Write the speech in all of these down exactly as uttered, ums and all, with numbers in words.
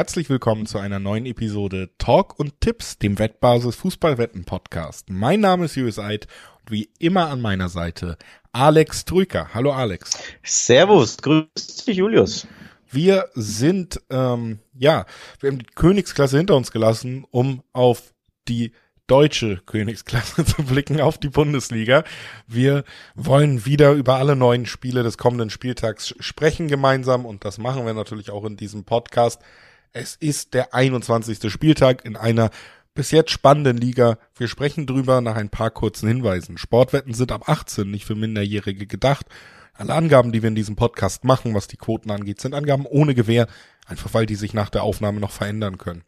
Herzlich willkommen zu einer neuen Episode Talk und Tipps, dem Wettbasis Fußballwetten-Podcast. Mein Name ist Julius Eid und wie immer an meiner Seite Alex Trüker. Hallo Alex. Servus, grüß dich Julius. Wir sind, ähm, ja, wir haben die Königsklasse hinter uns gelassen, um auf die deutsche Königsklasse zu blicken, auf die Bundesliga. Wir wollen wieder über alle neuen Spiele des kommenden Spieltags sprechen gemeinsam und das machen wir natürlich auch in diesem Podcast. Es ist der einundzwanzigste Spieltag in einer bis jetzt spannenden Liga. Wir sprechen drüber nach ein paar kurzen Hinweisen. Sportwetten sind ab achtzehn nicht für Minderjährige gedacht. Alle Angaben, die wir in diesem Podcast machen, was die Quoten angeht, sind Angaben ohne Gewähr, einfach weil die sich nach der Aufnahme noch verändern können.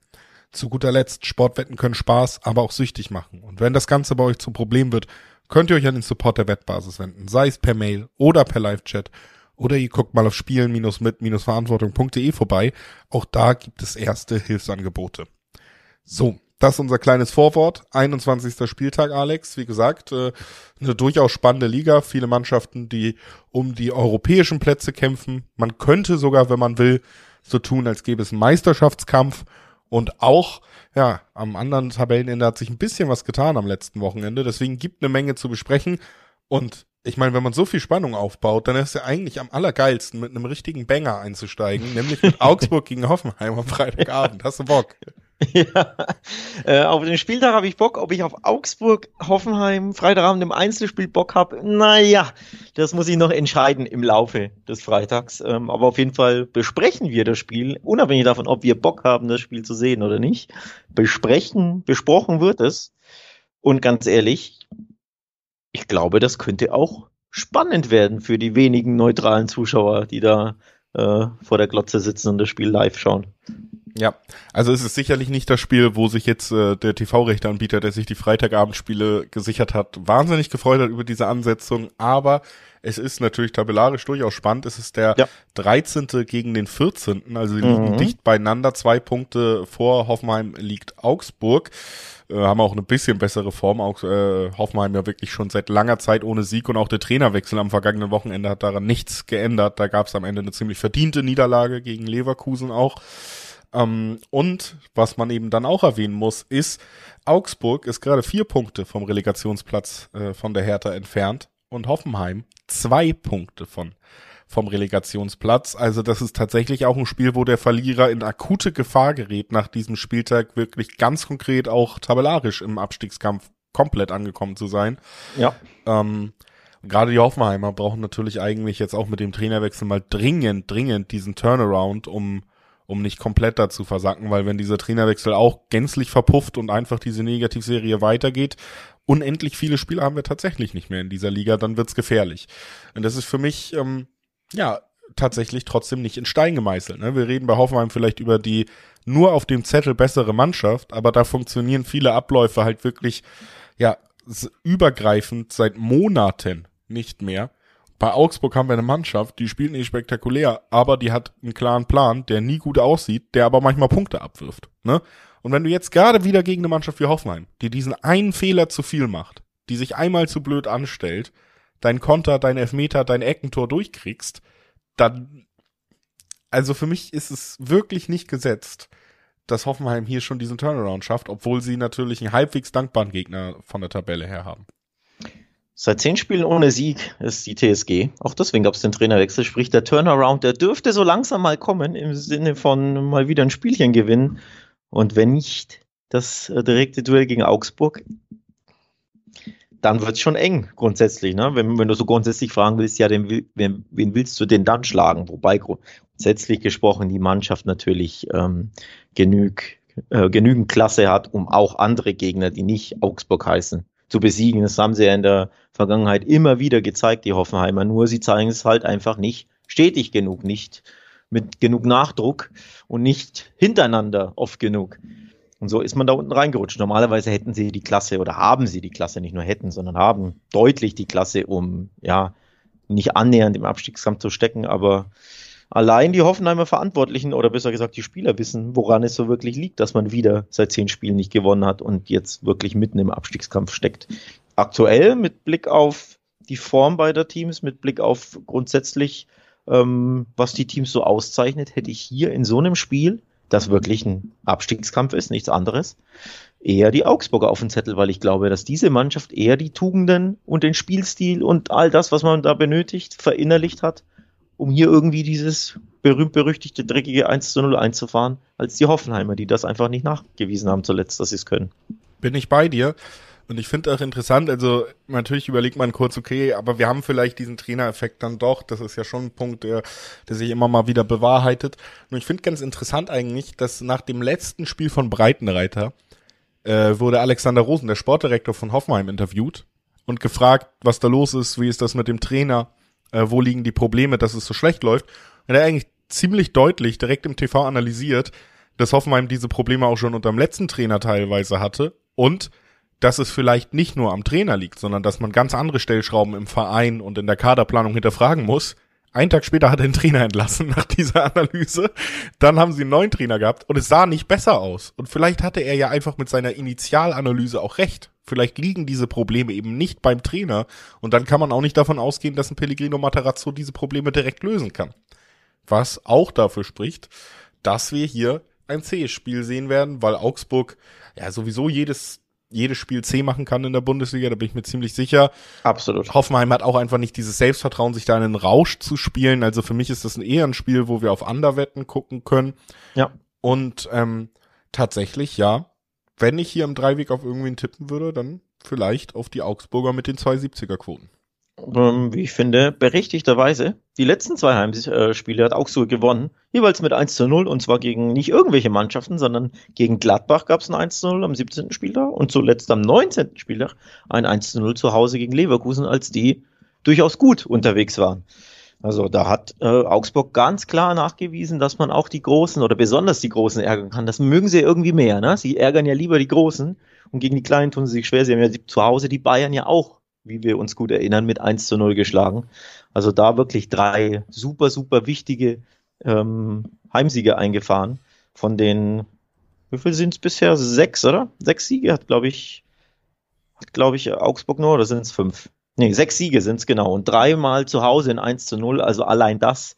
Zu guter Letzt, Sportwetten können Spaß, aber auch süchtig machen. Und wenn das Ganze bei euch zum Problem wird, könnt ihr euch an den Support der Wettbasis wenden, sei es per Mail oder per Live-Chat. Oder ihr guckt mal auf spielen Bindestrich mit Bindestrich verantwortung Punkt de vorbei. Auch da gibt es erste Hilfsangebote. So, das ist unser kleines Vorwort. einundzwanzigster Spieltag, Alex. Wie gesagt, eine durchaus spannende Liga. Viele Mannschaften, die um die europäischen Plätze kämpfen. Man könnte sogar, wenn man will, so tun, als gäbe es einen Meisterschaftskampf. Und auch, ja, am anderen Tabellenende hat sich ein bisschen was getan am letzten Wochenende. Deswegen gibt eine Menge zu besprechen. Und ich meine, wenn man so viel Spannung aufbaut, dann ist ja eigentlich am allergeilsten, mit einem richtigen Banger einzusteigen. Nämlich mit Augsburg gegen Hoffenheim am Freitagabend. Hast du Bock? Ja, äh, auf den Spieltag habe ich Bock. Ob ich auf Augsburg, Hoffenheim, Freitagabend im Einzelspiel Bock habe, naja, das muss ich noch entscheiden im Laufe des Freitags. Ähm, aber auf jeden Fall besprechen wir das Spiel, unabhängig davon, ob wir Bock haben, das Spiel zu sehen oder nicht. Besprechen, besprochen wird es. Und ganz ehrlich, ich glaube, das könnte auch spannend werden für die wenigen neutralen Zuschauer, die da äh, vor der Glotze sitzen und das Spiel live schauen. Ja, also es ist sicherlich nicht das Spiel, wo sich jetzt äh, der T V-Rechteanbieter, der sich die Freitagabendspiele gesichert hat, wahnsinnig gefreut hat über diese Ansetzung, aber es ist natürlich tabellarisch durchaus spannend. Es ist der ja. dreizehnte gegen den vierzehnten, also die liegen mhm. dicht beieinander, zwei Punkte vor Hoffenheim liegt Augsburg, äh, haben auch eine bisschen bessere Form, auch, äh, Hoffenheim ja wirklich schon seit langer Zeit ohne Sieg und auch der Trainerwechsel am vergangenen Wochenende hat daran nichts geändert, da gab es am Ende eine ziemlich verdiente Niederlage gegen Leverkusen auch. Um, und was man eben dann auch erwähnen muss, ist, Augsburg ist gerade vier Punkte vom Relegationsplatz äh, von der Hertha entfernt und Hoffenheim zwei Punkte von vom Relegationsplatz. Also das ist tatsächlich auch ein Spiel, wo der Verlierer in akute Gefahr gerät, nach diesem Spieltag wirklich ganz konkret auch tabellarisch im Abstiegskampf komplett angekommen zu sein. Ja. Um, Gerade die Hoffenheimer brauchen natürlich eigentlich jetzt auch mit dem Trainerwechsel mal dringend, dringend diesen Turnaround, um um nicht komplett dazu versacken, weil wenn dieser Trainerwechsel auch gänzlich verpufft und einfach diese Negativserie weitergeht, unendlich viele Spiele haben wir tatsächlich nicht mehr in dieser Liga, dann wird's gefährlich. Und das ist für mich, ähm, ja, tatsächlich trotzdem nicht in Stein gemeißelt. Ne? Wir reden bei Hoffenheim vielleicht über die nur auf dem Zettel bessere Mannschaft, aber da funktionieren viele Abläufe halt wirklich, ja, übergreifend seit Monaten nicht mehr. Bei Augsburg haben wir eine Mannschaft, die spielt nicht spektakulär, aber die hat einen klaren Plan, der nie gut aussieht, der aber manchmal Punkte abwirft. Ne? Und wenn du jetzt gerade wieder gegen eine Mannschaft wie Hoffenheim, die diesen einen Fehler zu viel macht, die sich einmal zu blöd anstellt, dein Konter, dein Elfmeter, dein Eckentor durchkriegst, dann, also für mich ist es wirklich nicht gesetzt, dass Hoffenheim hier schon diesen Turnaround schafft, obwohl sie natürlich einen halbwegs dankbaren Gegner von der Tabelle her haben. Seit zehn Spielen ohne Sieg ist die T S G. Auch deswegen gab es den Trainerwechsel. Sprich, der Turnaround, der dürfte so langsam mal kommen, im Sinne von mal wieder ein Spielchen gewinnen. Und wenn nicht das direkte Duell gegen Augsburg, dann wird es schon eng grundsätzlich. Ne? Wenn, wenn du so grundsätzlich fragen willst, ja, den, wen, wen willst du denn dann schlagen? Wobei grundsätzlich gesprochen die Mannschaft natürlich ähm, genüg, äh, genügend Klasse hat, um auch andere Gegner, die nicht Augsburg heißen, zu besiegen. Das haben sie ja in der Vergangenheit immer wieder gezeigt, die Hoffenheimer. Nur sie zeigen es halt einfach nicht stetig genug, nicht mit genug Nachdruck und nicht hintereinander oft genug. Und so ist man da unten reingerutscht. Normalerweise hätten sie die Klasse oder haben sie die Klasse, nicht nur hätten, sondern haben deutlich die Klasse, um ja nicht annähernd im Abstiegskampf zu stecken. Aber allein die Hoffenheimer Verantwortlichen oder besser gesagt die Spieler wissen, woran es so wirklich liegt, dass man wieder seit zehn Spielen nicht gewonnen hat und jetzt wirklich mitten im Abstiegskampf steckt. Aktuell mit Blick auf die Form beider Teams, mit Blick auf grundsätzlich, ähm, was die Teams so auszeichnet, hätte ich hier in so einem Spiel das wirklich ein Abstiegskampf ist, nichts anderes, eher die Augsburger auf den Zettel, weil ich glaube, dass diese Mannschaft eher die Tugenden und den Spielstil und all das, was man da benötigt, verinnerlicht hat, um hier irgendwie dieses berühmt-berüchtigte, dreckige eins zu null einzufahren, als die Hoffenheimer, die das einfach nicht nachgewiesen haben zuletzt, dass sie es können. Bin ich bei dir. Und ich finde auch interessant, also natürlich überlegt man kurz, okay, aber wir haben vielleicht diesen Trainereffekt dann doch, das ist ja schon ein Punkt, der, der sich immer mal wieder bewahrheitet. Und ich finde ganz interessant eigentlich, dass nach dem letzten Spiel von Breitenreiter äh, wurde Alexander Rosen, der Sportdirektor von Hoffenheim, interviewt und gefragt, was da los ist, wie ist das mit dem Trainer, äh, wo liegen die Probleme, dass es so schlecht läuft. Und er hat eigentlich ziemlich deutlich direkt im T V analysiert, dass Hoffenheim diese Probleme auch schon unter dem letzten Trainer teilweise hatte und dass es vielleicht nicht nur am Trainer liegt, sondern dass man ganz andere Stellschrauben im Verein und in der Kaderplanung hinterfragen muss. Einen Tag später hat er den Trainer entlassen nach dieser Analyse. Dann haben sie einen neuen Trainer gehabt und es sah nicht besser aus. Und vielleicht hatte er ja einfach mit seiner Initialanalyse auch recht. Vielleicht liegen diese Probleme eben nicht beim Trainer und dann kann man auch nicht davon ausgehen, dass ein Pellegrino Matarazzo diese Probleme direkt lösen kann. Was auch dafür spricht, dass wir hier ein zähes Spiel sehen werden, weil Augsburg ja sowieso jedes jedes Spiel zäh machen kann in der Bundesliga, da bin ich mir ziemlich sicher. Absolut. Hoffenheim hat auch einfach nicht dieses Selbstvertrauen, sich da in einen Rausch zu spielen. Also für mich ist das eher ein Spiel, wo wir auf Underwetten gucken können. Ja. Und ähm, tatsächlich, ja, wenn ich hier im Dreiweg auf irgendwen tippen würde, dann vielleicht auf die Augsburger mit den zwei Komma siebziger Quoten. Ähm, wie ich finde, berechtigterweise. Die letzten zwei Heimspiele hat Augsburg gewonnen, jeweils mit eins zu null, und zwar gegen nicht irgendwelche Mannschaften, sondern gegen Gladbach gab es ein eins zu null am siebzehnten Spieltag und zuletzt am neunzehnten Spieltag ein eins zu null zu Hause gegen Leverkusen, als die durchaus gut unterwegs waren. Also da hat äh, Augsburg ganz klar nachgewiesen, dass man auch die Großen oder besonders die Großen ärgern kann. Das mögen sie irgendwie mehr, ne? Sie ärgern ja lieber die Großen und gegen die Kleinen tun sie sich schwer. Sie haben ja zu Hause die Bayern ja auch, wie wir uns gut erinnern, mit eins zu null geschlagen. Also da wirklich drei super, super wichtige ähm, Heimsiege eingefahren. Von den, wie viel sind es bisher? Sechs, oder? Sechs Siege hat, glaube ich, hat, glaube ich, Augsburg nur, oder sind es fünf? Nee, sechs Siege sind es, genau. Und dreimal zu Hause in eins zu null. Also allein das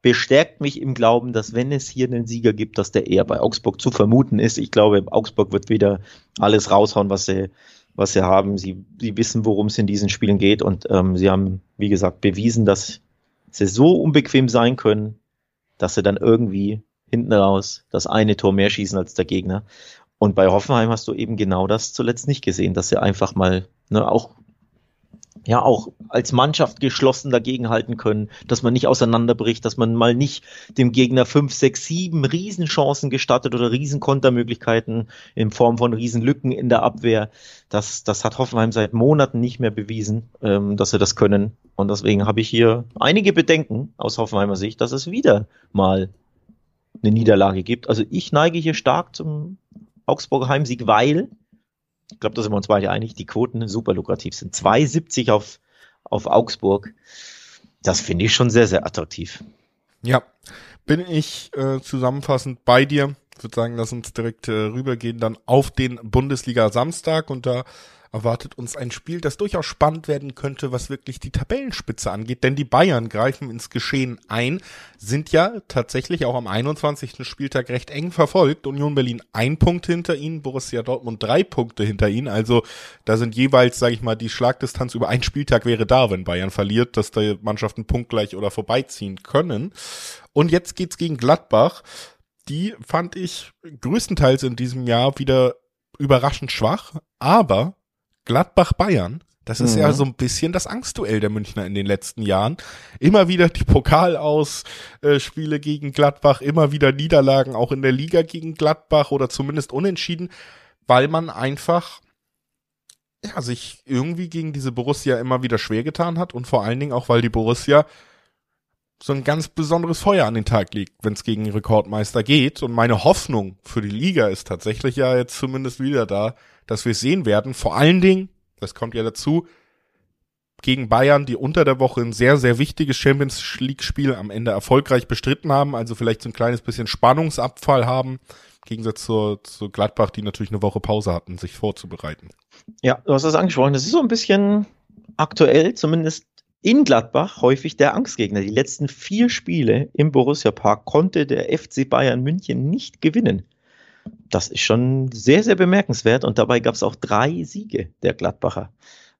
bestärkt mich im Glauben, dass wenn es hier einen Sieger gibt, dass der eher bei Augsburg zu vermuten ist. Ich glaube, Augsburg wird wieder alles raushauen, was sie was sie haben. Sie, sie wissen, worum es in diesen Spielen geht und ähm, sie haben, wie gesagt, bewiesen, dass sie so unbequem sein können, dass sie dann irgendwie hinten raus das eine Tor mehr schießen als der Gegner. Und bei Hoffenheim hast du eben genau das zuletzt nicht gesehen, dass sie einfach mal ne, auch, ja, auch als Mannschaft geschlossen dagegenhalten können, dass man nicht auseinanderbricht, dass man mal nicht dem Gegner fünf, sechs, sieben Riesenchancen gestattet oder Riesenkontermöglichkeiten in Form von Riesenlücken in der Abwehr. Das, das hat Hoffenheim seit Monaten nicht mehr bewiesen, ähm, dass sie das können. Und deswegen habe ich hier einige Bedenken aus Hoffenheimer Sicht, dass es wieder mal eine Niederlage gibt. Also ich neige hier stark zum Augsburger Heimsieg, weil ich glaube, da sind wir uns beide einig, die Quoten super lukrativ sind. zwei Komma siebzig auf, auf Augsburg, das finde ich schon sehr, sehr attraktiv. Ja, bin ich äh, zusammenfassend bei dir. Ich würde sagen, lass uns direkt äh, rübergehen dann auf den Bundesliga-Samstag und da erwartet uns ein Spiel, das durchaus spannend werden könnte, was wirklich die Tabellenspitze angeht, denn die Bayern greifen ins Geschehen ein, sind ja tatsächlich auch am einundzwanzigsten Spieltag recht eng verfolgt. Union Berlin ein Punkt hinter ihnen, Borussia Dortmund drei Punkte hinter ihnen, also da sind jeweils, sage ich mal, die Schlagdistanz über einen Spieltag wäre da, wenn Bayern verliert, dass die Mannschaften punktgleich oder vorbeiziehen können. Und jetzt geht's gegen Gladbach, die fand ich größtenteils in diesem Jahr wieder überraschend schwach, aber Gladbach-Bayern, das ist mhm. ja so ein bisschen das Angstduell der Münchner in den letzten Jahren. Immer wieder die Pokalausspiele gegen Gladbach, immer wieder Niederlagen auch in der Liga gegen Gladbach oder zumindest unentschieden, weil man einfach ja, sich irgendwie gegen diese Borussia immer wieder schwer getan hat und vor allen Dingen auch, weil die Borussia so ein ganz besonderes Feuer an den Tag legt, wenn es gegen den Rekordmeister geht. Und meine Hoffnung für die Liga ist tatsächlich ja jetzt zumindest wieder da, dass wir es sehen werden. Vor allen Dingen, das kommt ja dazu, gegen Bayern, die unter der Woche ein sehr, sehr wichtiges Champions-League-Spiel am Ende erfolgreich bestritten haben, also vielleicht so ein kleines bisschen Spannungsabfall haben, im Gegensatz zu, zu Gladbach, die natürlich eine Woche Pause hatten, sich vorzubereiten. Ja, du hast das angesprochen. Das ist so ein bisschen aktuell, zumindest in Gladbach häufig der Angstgegner. Die letzten vier Spiele im Borussia Park konnte der F C Bayern München nicht gewinnen. Das ist schon sehr, sehr bemerkenswert und dabei gab es auch drei Siege der Gladbacher.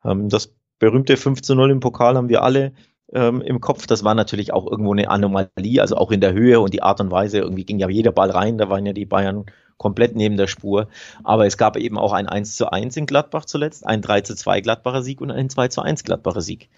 Das berühmte fünf zu null im Pokal haben wir alle im Kopf. Das war natürlich auch irgendwo eine Anomalie, also auch in der Höhe und die Art und Weise. Irgendwie ging ja jeder Ball rein, da waren ja die Bayern komplett neben der Spur. Aber es gab eben auch ein eins zu eins in Gladbach zuletzt, ein drei zu zwei Gladbacher Sieg und ein zwei zu eins Gladbacher Sieg.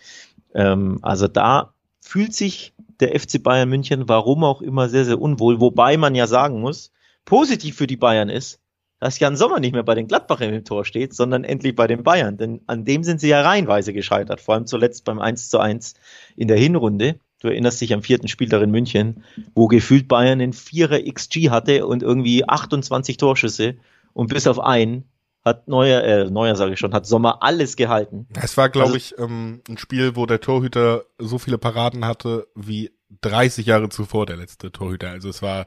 Also da fühlt sich der F C Bayern München, warum auch immer, sehr, sehr unwohl. Wobei man ja sagen muss, positiv für die Bayern ist, dass Jan Sommer nicht mehr bei den Gladbachern im Tor steht, sondern endlich bei den Bayern. Denn an dem sind sie ja reihenweise gescheitert. Vor allem zuletzt beim eins zu eins in der Hinrunde. Du erinnerst dich am vierten Spieltag in München, wo gefühlt Bayern einen Vierer X G hatte und irgendwie achtundzwanzig Torschüsse. Und bis auf einen hat Neuer, äh, Neuer sage ich schon, hat Sommer alles gehalten. Es war, glaube also, ich, ähm, ein Spiel, wo der Torhüter so viele Paraden hatte wie dreißig Jahre zuvor der letzte Torhüter. Also es war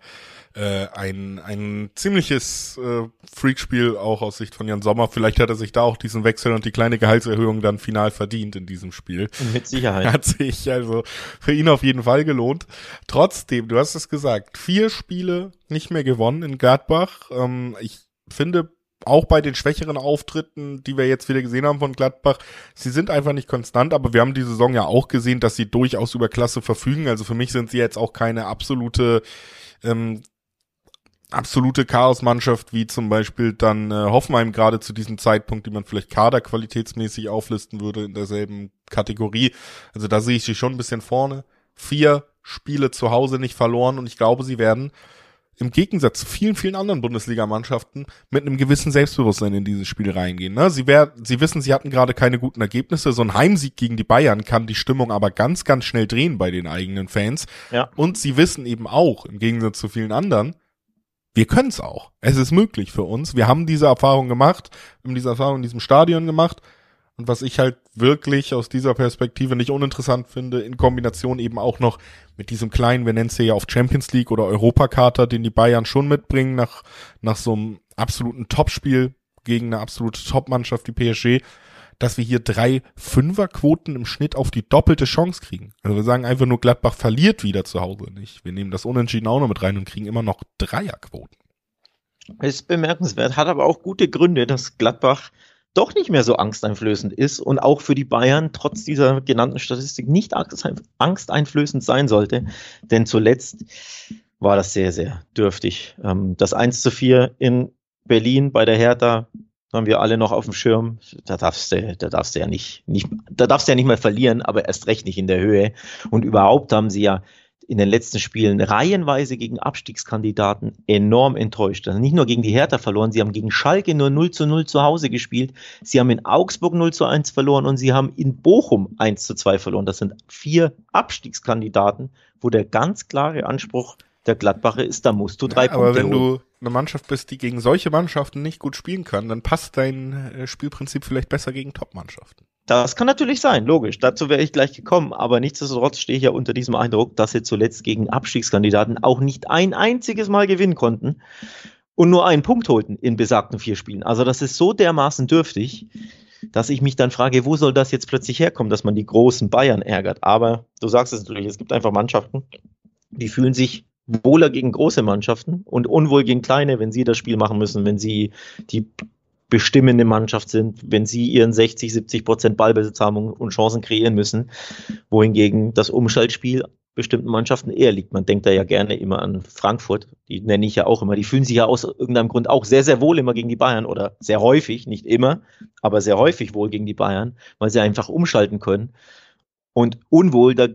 äh, ein ein ziemliches äh, Freakspiel auch aus Sicht von Jan Sommer. Vielleicht hat er sich da auch diesen Wechsel und die kleine Gehaltserhöhung dann final verdient in diesem Spiel. Mit Sicherheit. Hat sich also für ihn auf jeden Fall gelohnt. Trotzdem, du hast es gesagt, vier Spiele nicht mehr gewonnen in Gladbach. Ähm, ich finde, auch bei den schwächeren Auftritten, die wir jetzt wieder gesehen haben von Gladbach, sie sind einfach nicht konstant, aber wir haben die Saison ja auch gesehen, dass sie durchaus über Klasse verfügen. Also für mich sind sie jetzt auch keine absolute ähm, absolute Chaosmannschaft, wie zum Beispiel dann äh, Hoffenheim gerade zu diesem Zeitpunkt, die man vielleicht kaderqualitätsmäßig auflisten würde in derselben Kategorie. Also da sehe ich sie schon ein bisschen vorne. Vier Spiele zu Hause nicht verloren und ich glaube, sie werden im Gegensatz zu vielen, vielen anderen Bundesliga-Mannschaften mit einem gewissen Selbstbewusstsein in dieses Spiel reingehen. Ne? Sie, wär, sie wissen, sie hatten gerade keine guten Ergebnisse. So ein Heimsieg gegen die Bayern kann die Stimmung aber ganz, ganz schnell drehen bei den eigenen Fans. Ja. Und sie wissen eben auch, im Gegensatz zu vielen anderen, wir können es auch. Es ist möglich für uns. Wir haben diese Erfahrung gemacht, haben diese Erfahrung in diesem Stadion gemacht. Und was ich halt wirklich aus dieser Perspektive nicht uninteressant finde, in Kombination eben auch noch mit diesem kleinen, wir nennen es hier ja auf Champions League oder Europakater, den die Bayern schon mitbringen, nach nach so einem absoluten Topspiel gegen eine absolute Top-Mannschaft, die P S G, dass wir hier drei Fünferquoten im Schnitt auf die doppelte Chance kriegen. Also wir sagen einfach nur, Gladbach verliert wieder zu Hause nicht. Wir nehmen das Unentschieden auch noch mit rein und kriegen immer noch Dreierquoten. Ist bemerkenswert, hat aber auch gute Gründe, dass Gladbach doch nicht mehr so angsteinflößend ist und auch für die Bayern trotz dieser genannten Statistik nicht angsteinflößend sein sollte. Denn zuletzt war das sehr, sehr dürftig. Das eins zu vier in Berlin bei der Hertha haben wir alle noch auf dem Schirm. Da darfst du, da darfst du ja nicht, nicht, da darfst du ja nicht mal verlieren, aber erst recht nicht in der Höhe. Und überhaupt haben sie ja in den letzten Spielen reihenweise gegen Abstiegskandidaten enorm enttäuscht. Also nicht nur gegen die Hertha verloren, sie haben gegen Schalke nur null zu null zu Hause gespielt, sie haben in Augsburg null zu eins verloren und sie haben in Bochum eins zu zwei verloren. Das sind vier Abstiegskandidaten, wo der ganz klare Anspruch der Gladbacher ist, da musst du drei ja, Punkte holen. Aber wenn holen. du eine Mannschaft bist, die gegen solche Mannschaften nicht gut spielen kann, dann passt dein Spielprinzip vielleicht besser gegen Top-Mannschaften. Das kann natürlich sein, logisch. Dazu wäre ich gleich gekommen, aber nichtsdestotrotz stehe ich ja unter diesem Eindruck, dass sie zuletzt gegen Abstiegskandidaten auch nicht ein einziges Mal gewinnen konnten und nur einen Punkt holten in besagten vier Spielen. Also das ist so dermaßen dürftig, dass ich mich dann frage, wo soll das jetzt plötzlich herkommen, dass man die großen Bayern ärgert. Aber du sagst es natürlich, es gibt einfach Mannschaften, die fühlen sich wohler gegen große Mannschaften und unwohl gegen kleine, wenn sie das Spiel machen müssen, wenn sie die bestimmende Mannschaft sind, wenn sie ihren sechzig, siebzig Prozent Ballbesitz haben und Chancen kreieren müssen, wohingegen das Umschaltspiel bestimmten Mannschaften eher liegt. Man denkt da ja gerne immer an Frankfurt, die nenne ich ja auch immer, die fühlen sich ja aus irgendeinem Grund auch sehr, sehr wohl immer gegen die Bayern oder sehr häufig, nicht immer, aber sehr häufig wohl gegen die Bayern, weil sie einfach umschalten können und unwohl da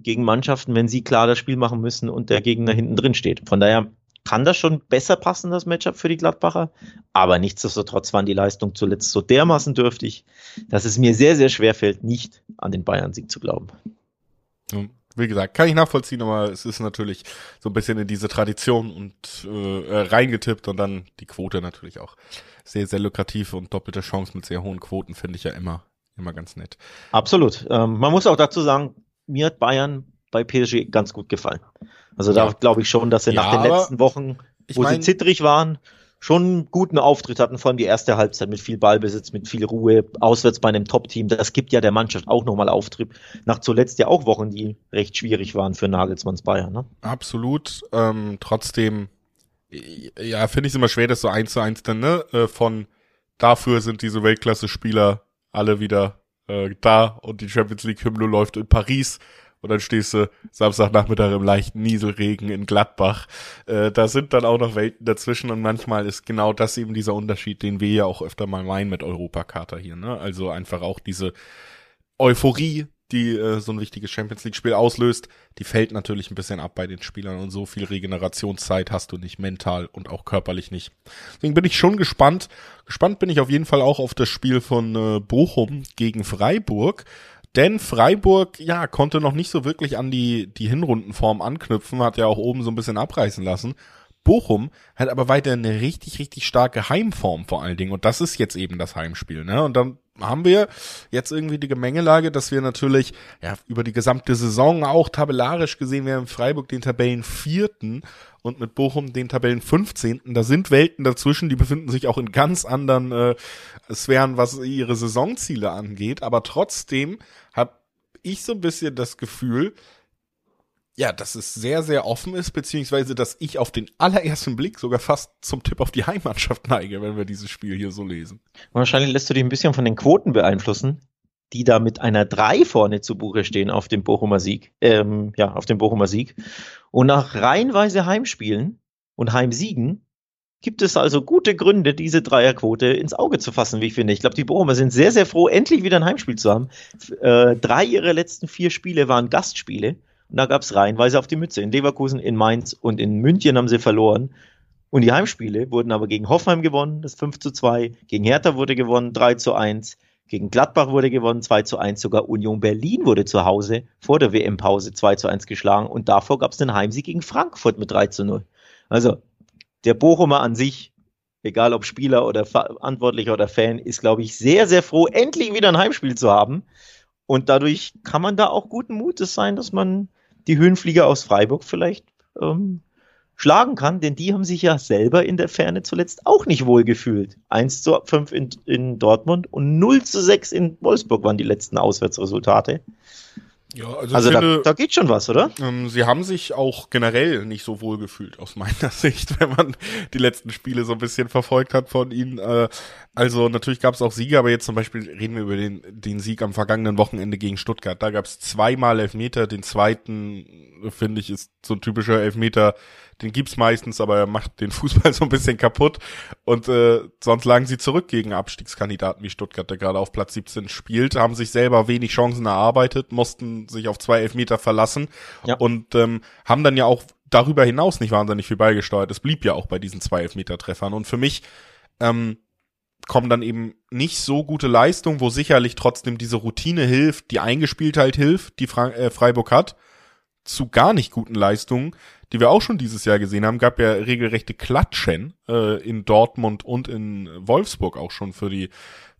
gegen Mannschaften, wenn sie klar das Spiel machen müssen und der Gegner hinten drin steht. Von daher kann das schon besser passen, das Matchup für die Gladbacher, aber nichtsdestotrotz waren die Leistungen zuletzt so dermaßen dürftig, dass es mir sehr, sehr schwer fällt, nicht an den Bayern-Sieg zu glauben. Wie gesagt, kann ich nachvollziehen, aber es ist natürlich so ein bisschen in diese Tradition und äh, reingetippt und dann die Quote natürlich auch sehr, sehr lukrativ und doppelte Chance mit sehr hohen Quoten finde ich ja immer, immer ganz nett. Absolut. Ähm, man muss auch dazu sagen, mir hat Bayern bei P S G ganz gut gefallen. Also da ja. glaube ich schon, dass sie nach ja, den letzten Wochen, wo ich mein, sie zittrig waren schon einen guten Auftritt hatten, vor allem die erste Halbzeit mit viel Ballbesitz, mit viel Ruhe, auswärts bei einem Top-Team. Das gibt ja der Mannschaft auch nochmal Auftrieb. Nach zuletzt ja auch Wochen, die recht schwierig waren für Nagelsmanns Bayern. Ne? Absolut. Ähm, trotzdem, ja, finde ich es immer schwer, das so eins zu eins dann, ne? Äh, von dafür sind diese Weltklasse-Spieler alle wieder äh, da und die Champions League-Hymne läuft in Paris. Und dann stehst du Samstagnachmittag im leichten Nieselregen in Gladbach. Äh, da sind dann auch noch Welten dazwischen und manchmal ist genau das eben dieser Unterschied, den wir ja auch öfter mal meinen mit Europakater hier, ne? Also einfach auch diese Euphorie, die äh, so ein wichtiges Champions-League-Spiel auslöst, die fällt natürlich ein bisschen ab bei den Spielern und so viel Regenerationszeit hast du nicht, mental und auch körperlich nicht. Deswegen bin ich schon gespannt. Gespannt bin ich auf jeden Fall auch auf das Spiel von äh, Bochum gegen Freiburg. Denn Freiburg, ja, konnte noch nicht so wirklich an die die Hinrundenform anknüpfen, hat ja auch oben so ein bisschen abreißen lassen. Bochum hat aber weiterhin eine richtig, richtig starke Heimform vor allen Dingen. Und das ist jetzt eben das Heimspiel, ne? Und dann haben wir jetzt irgendwie die Gemengelage, dass wir natürlich ja über die gesamte Saison auch tabellarisch gesehen, wir haben Freiburg den Tabellenvierten und mit Bochum den Tabellenfünfzehnten. Da sind Welten dazwischen, die befinden sich auch in ganz anderen äh, Sphären, was ihre Saisonziele angeht. Aber trotzdem habe ich so ein bisschen das Gefühl, ja, dass es sehr, sehr offen ist, beziehungsweise dass ich auf den allerersten Blick sogar fast zum Tipp auf die Heimmannschaft neige, wenn wir dieses Spiel hier so lesen. Wahrscheinlich lässt du dich ein bisschen von den Quoten beeinflussen, die da mit einer drei vorne zu Buche stehen auf dem Bochumer Sieg. Ähm, ja, auf dem Bochumer Sieg. Und nach reihenweise Heimspielen und Heimsiegen gibt es also gute Gründe, diese Dreierquote ins Auge zu fassen, wie ich finde. Ich glaube, die Bochumer sind sehr, sehr froh, endlich wieder ein Heimspiel zu haben. Äh, drei ihrer letzten vier Spiele waren Gastspiele. Und da gab es reihenweise auf die Mütze. In Leverkusen, in Mainz und in München haben sie verloren. Und die Heimspiele wurden aber gegen Hoffenheim gewonnen, das fünf zu zwei. Gegen Hertha wurde gewonnen, drei zu eins. Gegen Gladbach wurde gewonnen, zwei zu eins. Sogar Union Berlin wurde zu Hause vor der W M-Pause zwei zu eins geschlagen. Und davor gab es den Heimsieg gegen Frankfurt mit drei zu null. Also der Bochumer an sich, egal ob Spieler oder Verantwortlicher oder Fan, ist, glaube ich, sehr, sehr froh, endlich wieder ein Heimspiel zu haben. Und dadurch kann man da auch guten Mutes sein, dass man die Höhenflieger aus Freiburg vielleicht ähm, schlagen kann, denn die haben sich ja selber in der Ferne zuletzt auch nicht wohl gefühlt. eins zu fünf in, in Dortmund und null zu sechs in Wolfsburg waren die letzten Auswärtsresultate. Ja, also also finde, da, da geht schon was, oder? Ähm, sie haben sich auch generell nicht so wohl gefühlt, aus meiner Sicht, wenn man die letzten Spiele so ein bisschen verfolgt hat von ihnen. Äh, also natürlich gab es auch Siege, aber jetzt zum Beispiel reden wir über den den Sieg am vergangenen Wochenende gegen Stuttgart. Da gab es zweimal Elfmeter, den zweiten, finde ich, ist so ein typischer Elfmeter, den gibt's meistens, aber er macht den Fußball so ein bisschen kaputt. Und äh, sonst lagen sie zurück gegen Abstiegskandidaten wie Stuttgart, der gerade auf Platz siebzehn spielt, haben sich selber wenig Chancen erarbeitet, mussten sich auf zwei Elfmeter verlassen, ja. Und ähm, haben dann ja auch darüber hinaus nicht wahnsinnig viel beigesteuert. Es blieb ja auch bei diesen zwei Elfmetertreffern. Und für mich ähm, kommen dann eben nicht so gute Leistungen, wo sicherlich trotzdem diese Routine hilft, die Eingespieltheit hilft, die Fra- äh, Freiburg hat, zu gar nicht guten Leistungen, die wir auch schon dieses Jahr gesehen haben. Gab ja regelrechte Klatschen äh, in Dortmund und in Wolfsburg auch schon für die,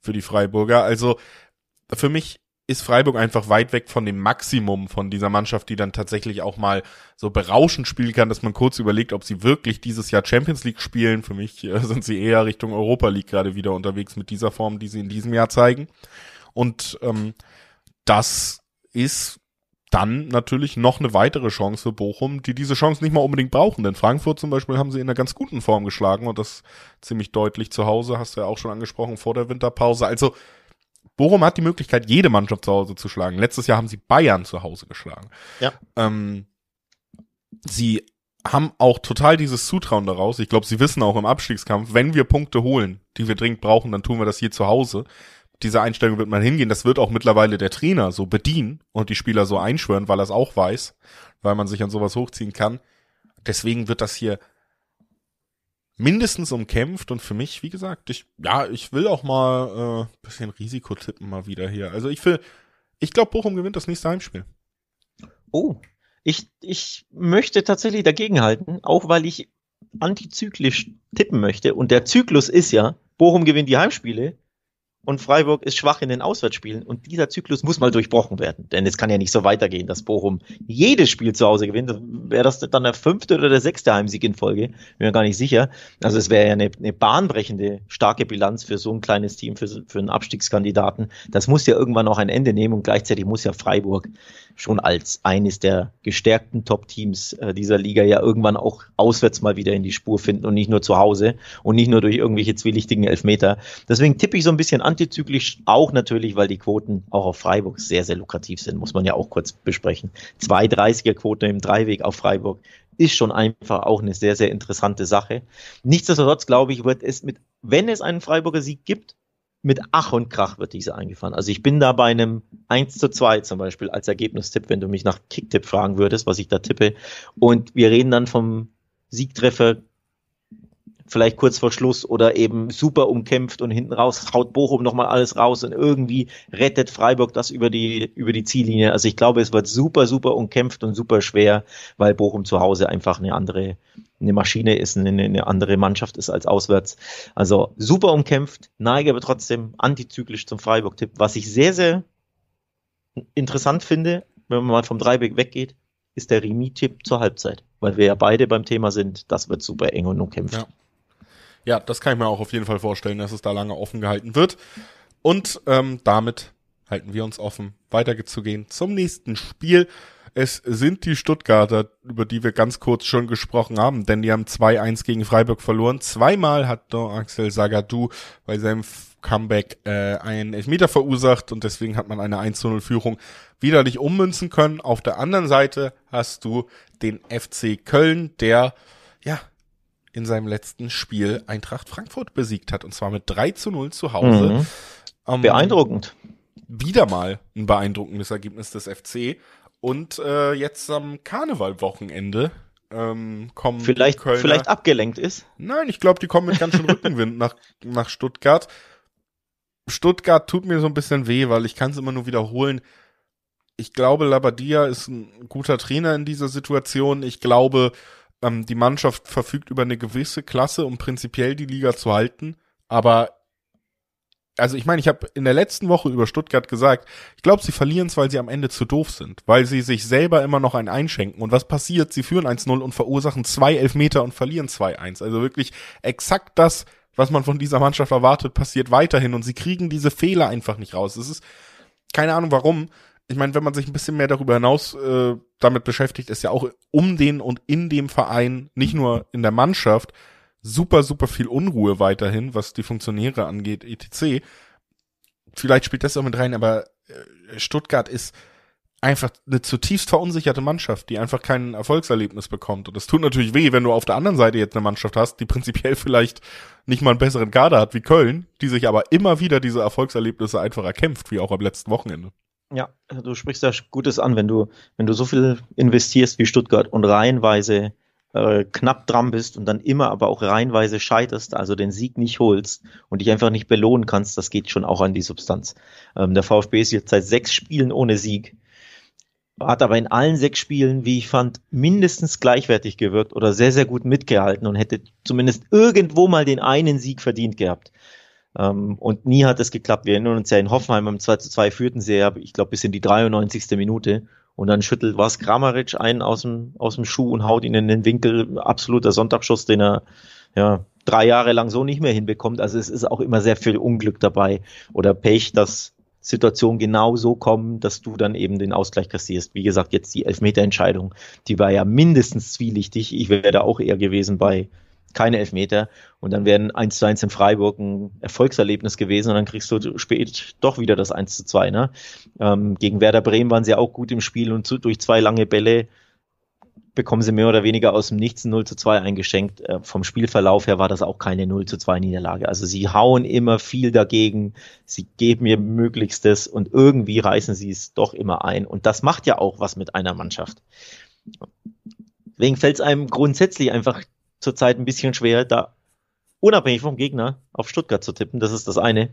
für die Freiburger. Also für mich ist Freiburg einfach weit weg von dem Maximum von dieser Mannschaft, die dann tatsächlich auch mal so berauschend spielen kann, dass man kurz überlegt, ob sie wirklich dieses Jahr Champions League spielen. Für mich äh, sind sie eher Richtung Europa League gerade wieder unterwegs mit dieser Form, die sie in diesem Jahr zeigen. Und ähm, das ist dann natürlich noch eine weitere Chance für Bochum, die diese Chance nicht mal unbedingt brauchen. Denn Frankfurt zum Beispiel haben sie in einer ganz guten Form geschlagen und das ziemlich deutlich zu Hause, hast du ja auch schon angesprochen, vor der Winterpause. Also Bochum hat die Möglichkeit, jede Mannschaft zu Hause zu schlagen. Letztes Jahr haben sie Bayern zu Hause geschlagen. Ja. Ähm, sie haben auch total dieses Zutrauen daraus. Ich glaube, sie wissen auch im Abstiegskampf, wenn wir Punkte holen, die wir dringend brauchen, dann tun wir das hier zu Hause. Diese Einstellung wird man hingehen. Das wird auch mittlerweile der Trainer so bedienen und die Spieler so einschwören, weil er es auch weiß, weil man sich an sowas hochziehen kann. Deswegen wird das hier mindestens umkämpft und für mich, wie gesagt, ich ja, ich will auch mal ein äh, bisschen Risiko tippen mal wieder hier. Also ich will, ich glaube, Bochum gewinnt das nächste Heimspiel. Oh, ich ich möchte tatsächlich dagegenhalten, auch weil ich antizyklisch tippen möchte und der Zyklus ist ja, Bochum gewinnt die Heimspiele, und Freiburg ist schwach in den Auswärtsspielen. Und dieser Zyklus muss mal durchbrochen werden. Denn es kann ja nicht so weitergehen, dass Bochum jedes Spiel zu Hause gewinnt. Wäre das dann der fünfte oder der sechste Heimsieg in Folge? Bin mir gar nicht sicher. Also es wäre ja eine, eine bahnbrechende, starke Bilanz für so ein kleines Team, für, für einen Abstiegskandidaten. Das muss ja irgendwann auch ein Ende nehmen. Und gleichzeitig muss ja Freiburg schon als eines der gestärkten Top-Teams dieser Liga ja irgendwann auch auswärts mal wieder in die Spur finden und nicht nur zu Hause und nicht nur durch irgendwelche zwielichtigen Elfmeter. Deswegen tippe ich so ein bisschen antizyklisch, auch natürlich, weil die Quoten auch auf Freiburg sehr, sehr lukrativ sind, muss man ja auch kurz besprechen. zwei dreißiger Quote im Dreiweg auf Freiburg ist schon einfach auch eine sehr, sehr interessante Sache. Nichtsdestotrotz, glaube ich, wird es mit, wenn es einen Freiburger Sieg gibt, mit Ach und Krach wird dieser eingefahren. Also ich bin da bei einem eins zu zwei zum Beispiel als Ergebnistipp, wenn du mich nach Kicktipp fragen würdest, was ich da tippe. Und wir reden dann vom Siegtreffer vielleicht kurz vor Schluss oder eben super umkämpft und hinten raus haut Bochum nochmal alles raus und irgendwie rettet Freiburg das über die, über die Ziellinie. Also ich glaube, es wird super, super umkämpft und super schwer, weil Bochum zu Hause einfach eine andere, eine Maschine ist, eine, eine andere Mannschaft ist als auswärts. Also super umkämpft, neige aber trotzdem antizyklisch zum Freiburg-Tipp, was ich sehr, sehr interessant finde, wenn man mal vom Dreiweg weggeht, ist der Remis-Tipp zur Halbzeit, weil wir ja beide beim Thema sind, das wird super eng und umkämpft. Ja. Ja, das kann ich mir auch auf jeden Fall vorstellen, dass es da lange offen gehalten wird. Und ähm, damit halten wir uns offen, weiter zu gehen zum nächsten Spiel. Es sind die Stuttgarter, über die wir ganz kurz schon gesprochen haben, denn die haben zwei eins gegen Freiburg verloren. Zweimal hat Axel Zagadou bei seinem Comeback äh, einen Elfmeter verursacht und deswegen hat man eine eins zu null Führung widerlich ummünzen können. Auf der anderen Seite hast du den F C Köln, der, ja, in seinem letzten Spiel Eintracht Frankfurt besiegt hat. Und zwar mit drei zu null zu Hause. Mhm. Ähm, Beeindruckend. Wieder mal ein beeindruckendes Ergebnis des F C. Und äh, jetzt am Karnevalwochenende ähm, kommen vielleicht, Kölner... Vielleicht abgelenkt ist? Nein, ich glaube, die kommen mit ganz schön Rückenwind nach, nach Stuttgart. Stuttgart tut mir so ein bisschen weh, weil ich kann es immer nur wiederholen. Ich glaube, Labbadia ist ein guter Trainer in dieser Situation. Ich glaube... Die Mannschaft verfügt über eine gewisse Klasse, um prinzipiell die Liga zu halten. Aber, also ich meine, ich habe in der letzten Woche über Stuttgart gesagt, ich glaube, sie verlieren es, weil sie am Ende zu doof sind. Weil sie sich selber immer noch einen einschenken. Und was passiert? Sie führen eins null und verursachen zwei Elfmeter und verlieren zwei eins. Also wirklich exakt das, was man von dieser Mannschaft erwartet, passiert weiterhin. Und sie kriegen diese Fehler einfach nicht raus. Es ist keine Ahnung warum. Ich meine, wenn man sich ein bisschen mehr darüber hinaus äh, damit beschäftigt, ist ja auch um den und in dem Verein, nicht nur in der Mannschaft, super, super viel Unruhe weiterhin, was die Funktionäre angeht, et cetera. Vielleicht spielt das auch mit rein, aber äh, Stuttgart ist einfach eine zutiefst verunsicherte Mannschaft, die einfach kein Erfolgserlebnis bekommt. Und das tut natürlich weh, wenn du auf der anderen Seite jetzt eine Mannschaft hast, die prinzipiell vielleicht nicht mal einen besseren Kader hat wie Köln, die sich aber immer wieder diese Erfolgserlebnisse einfach erkämpft, wie auch am letzten Wochenende. Ja, du sprichst da Gutes an, wenn du, wenn du so viel investierst wie Stuttgart und reihenweise äh, knapp dran bist und dann immer aber auch reihenweise scheiterst, also den Sieg nicht holst und dich einfach nicht belohnen kannst, das geht schon auch an die Substanz. Ähm, der VfB ist jetzt seit sechs Spielen ohne Sieg, hat aber in allen sechs Spielen, wie ich fand, mindestens gleichwertig gewirkt oder sehr, sehr gut mitgehalten und hätte zumindest irgendwo mal den einen Sieg verdient gehabt. Und nie hat es geklappt. Wir erinnern uns ja, in Hoffenheim im zwei zu zwei führten sie ja, ich glaube, bis in die dreiundneunzigste Minute. Und dann schüttelt was Kramaric einen aus dem, aus dem Schuh und haut ihn in den Winkel. Absoluter Sonntagsschuss, den er ja drei Jahre lang so nicht mehr hinbekommt. Also es ist auch immer sehr viel Unglück dabei oder Pech, dass Situationen genau so kommen, dass du dann eben den Ausgleich kassierst. Wie gesagt, jetzt die Elfmeterentscheidung, die war ja mindestens zwielichtig. Ich wäre da auch eher gewesen bei keine Elfmeter und dann wäre ein eins zu eins in Freiburg ein Erfolgserlebnis gewesen und dann kriegst du spät doch wieder das eins zu zwei. Ne? Ähm, gegen Werder Bremen waren sie auch gut im Spiel und zu, durch zwei lange Bälle bekommen sie mehr oder weniger aus dem Nichts ein null zu zwei eingeschenkt. Äh, vom Spielverlauf her war das auch keine null zu zwei Niederlage. Also sie hauen immer viel dagegen, sie geben ihr Möglichstes und irgendwie reißen sie es doch immer ein und das macht ja auch was mit einer Mannschaft. Deswegen fällt es einem grundsätzlich einfach zurzeit ein bisschen schwer, da unabhängig vom Gegner auf Stuttgart zu tippen. Das ist das eine.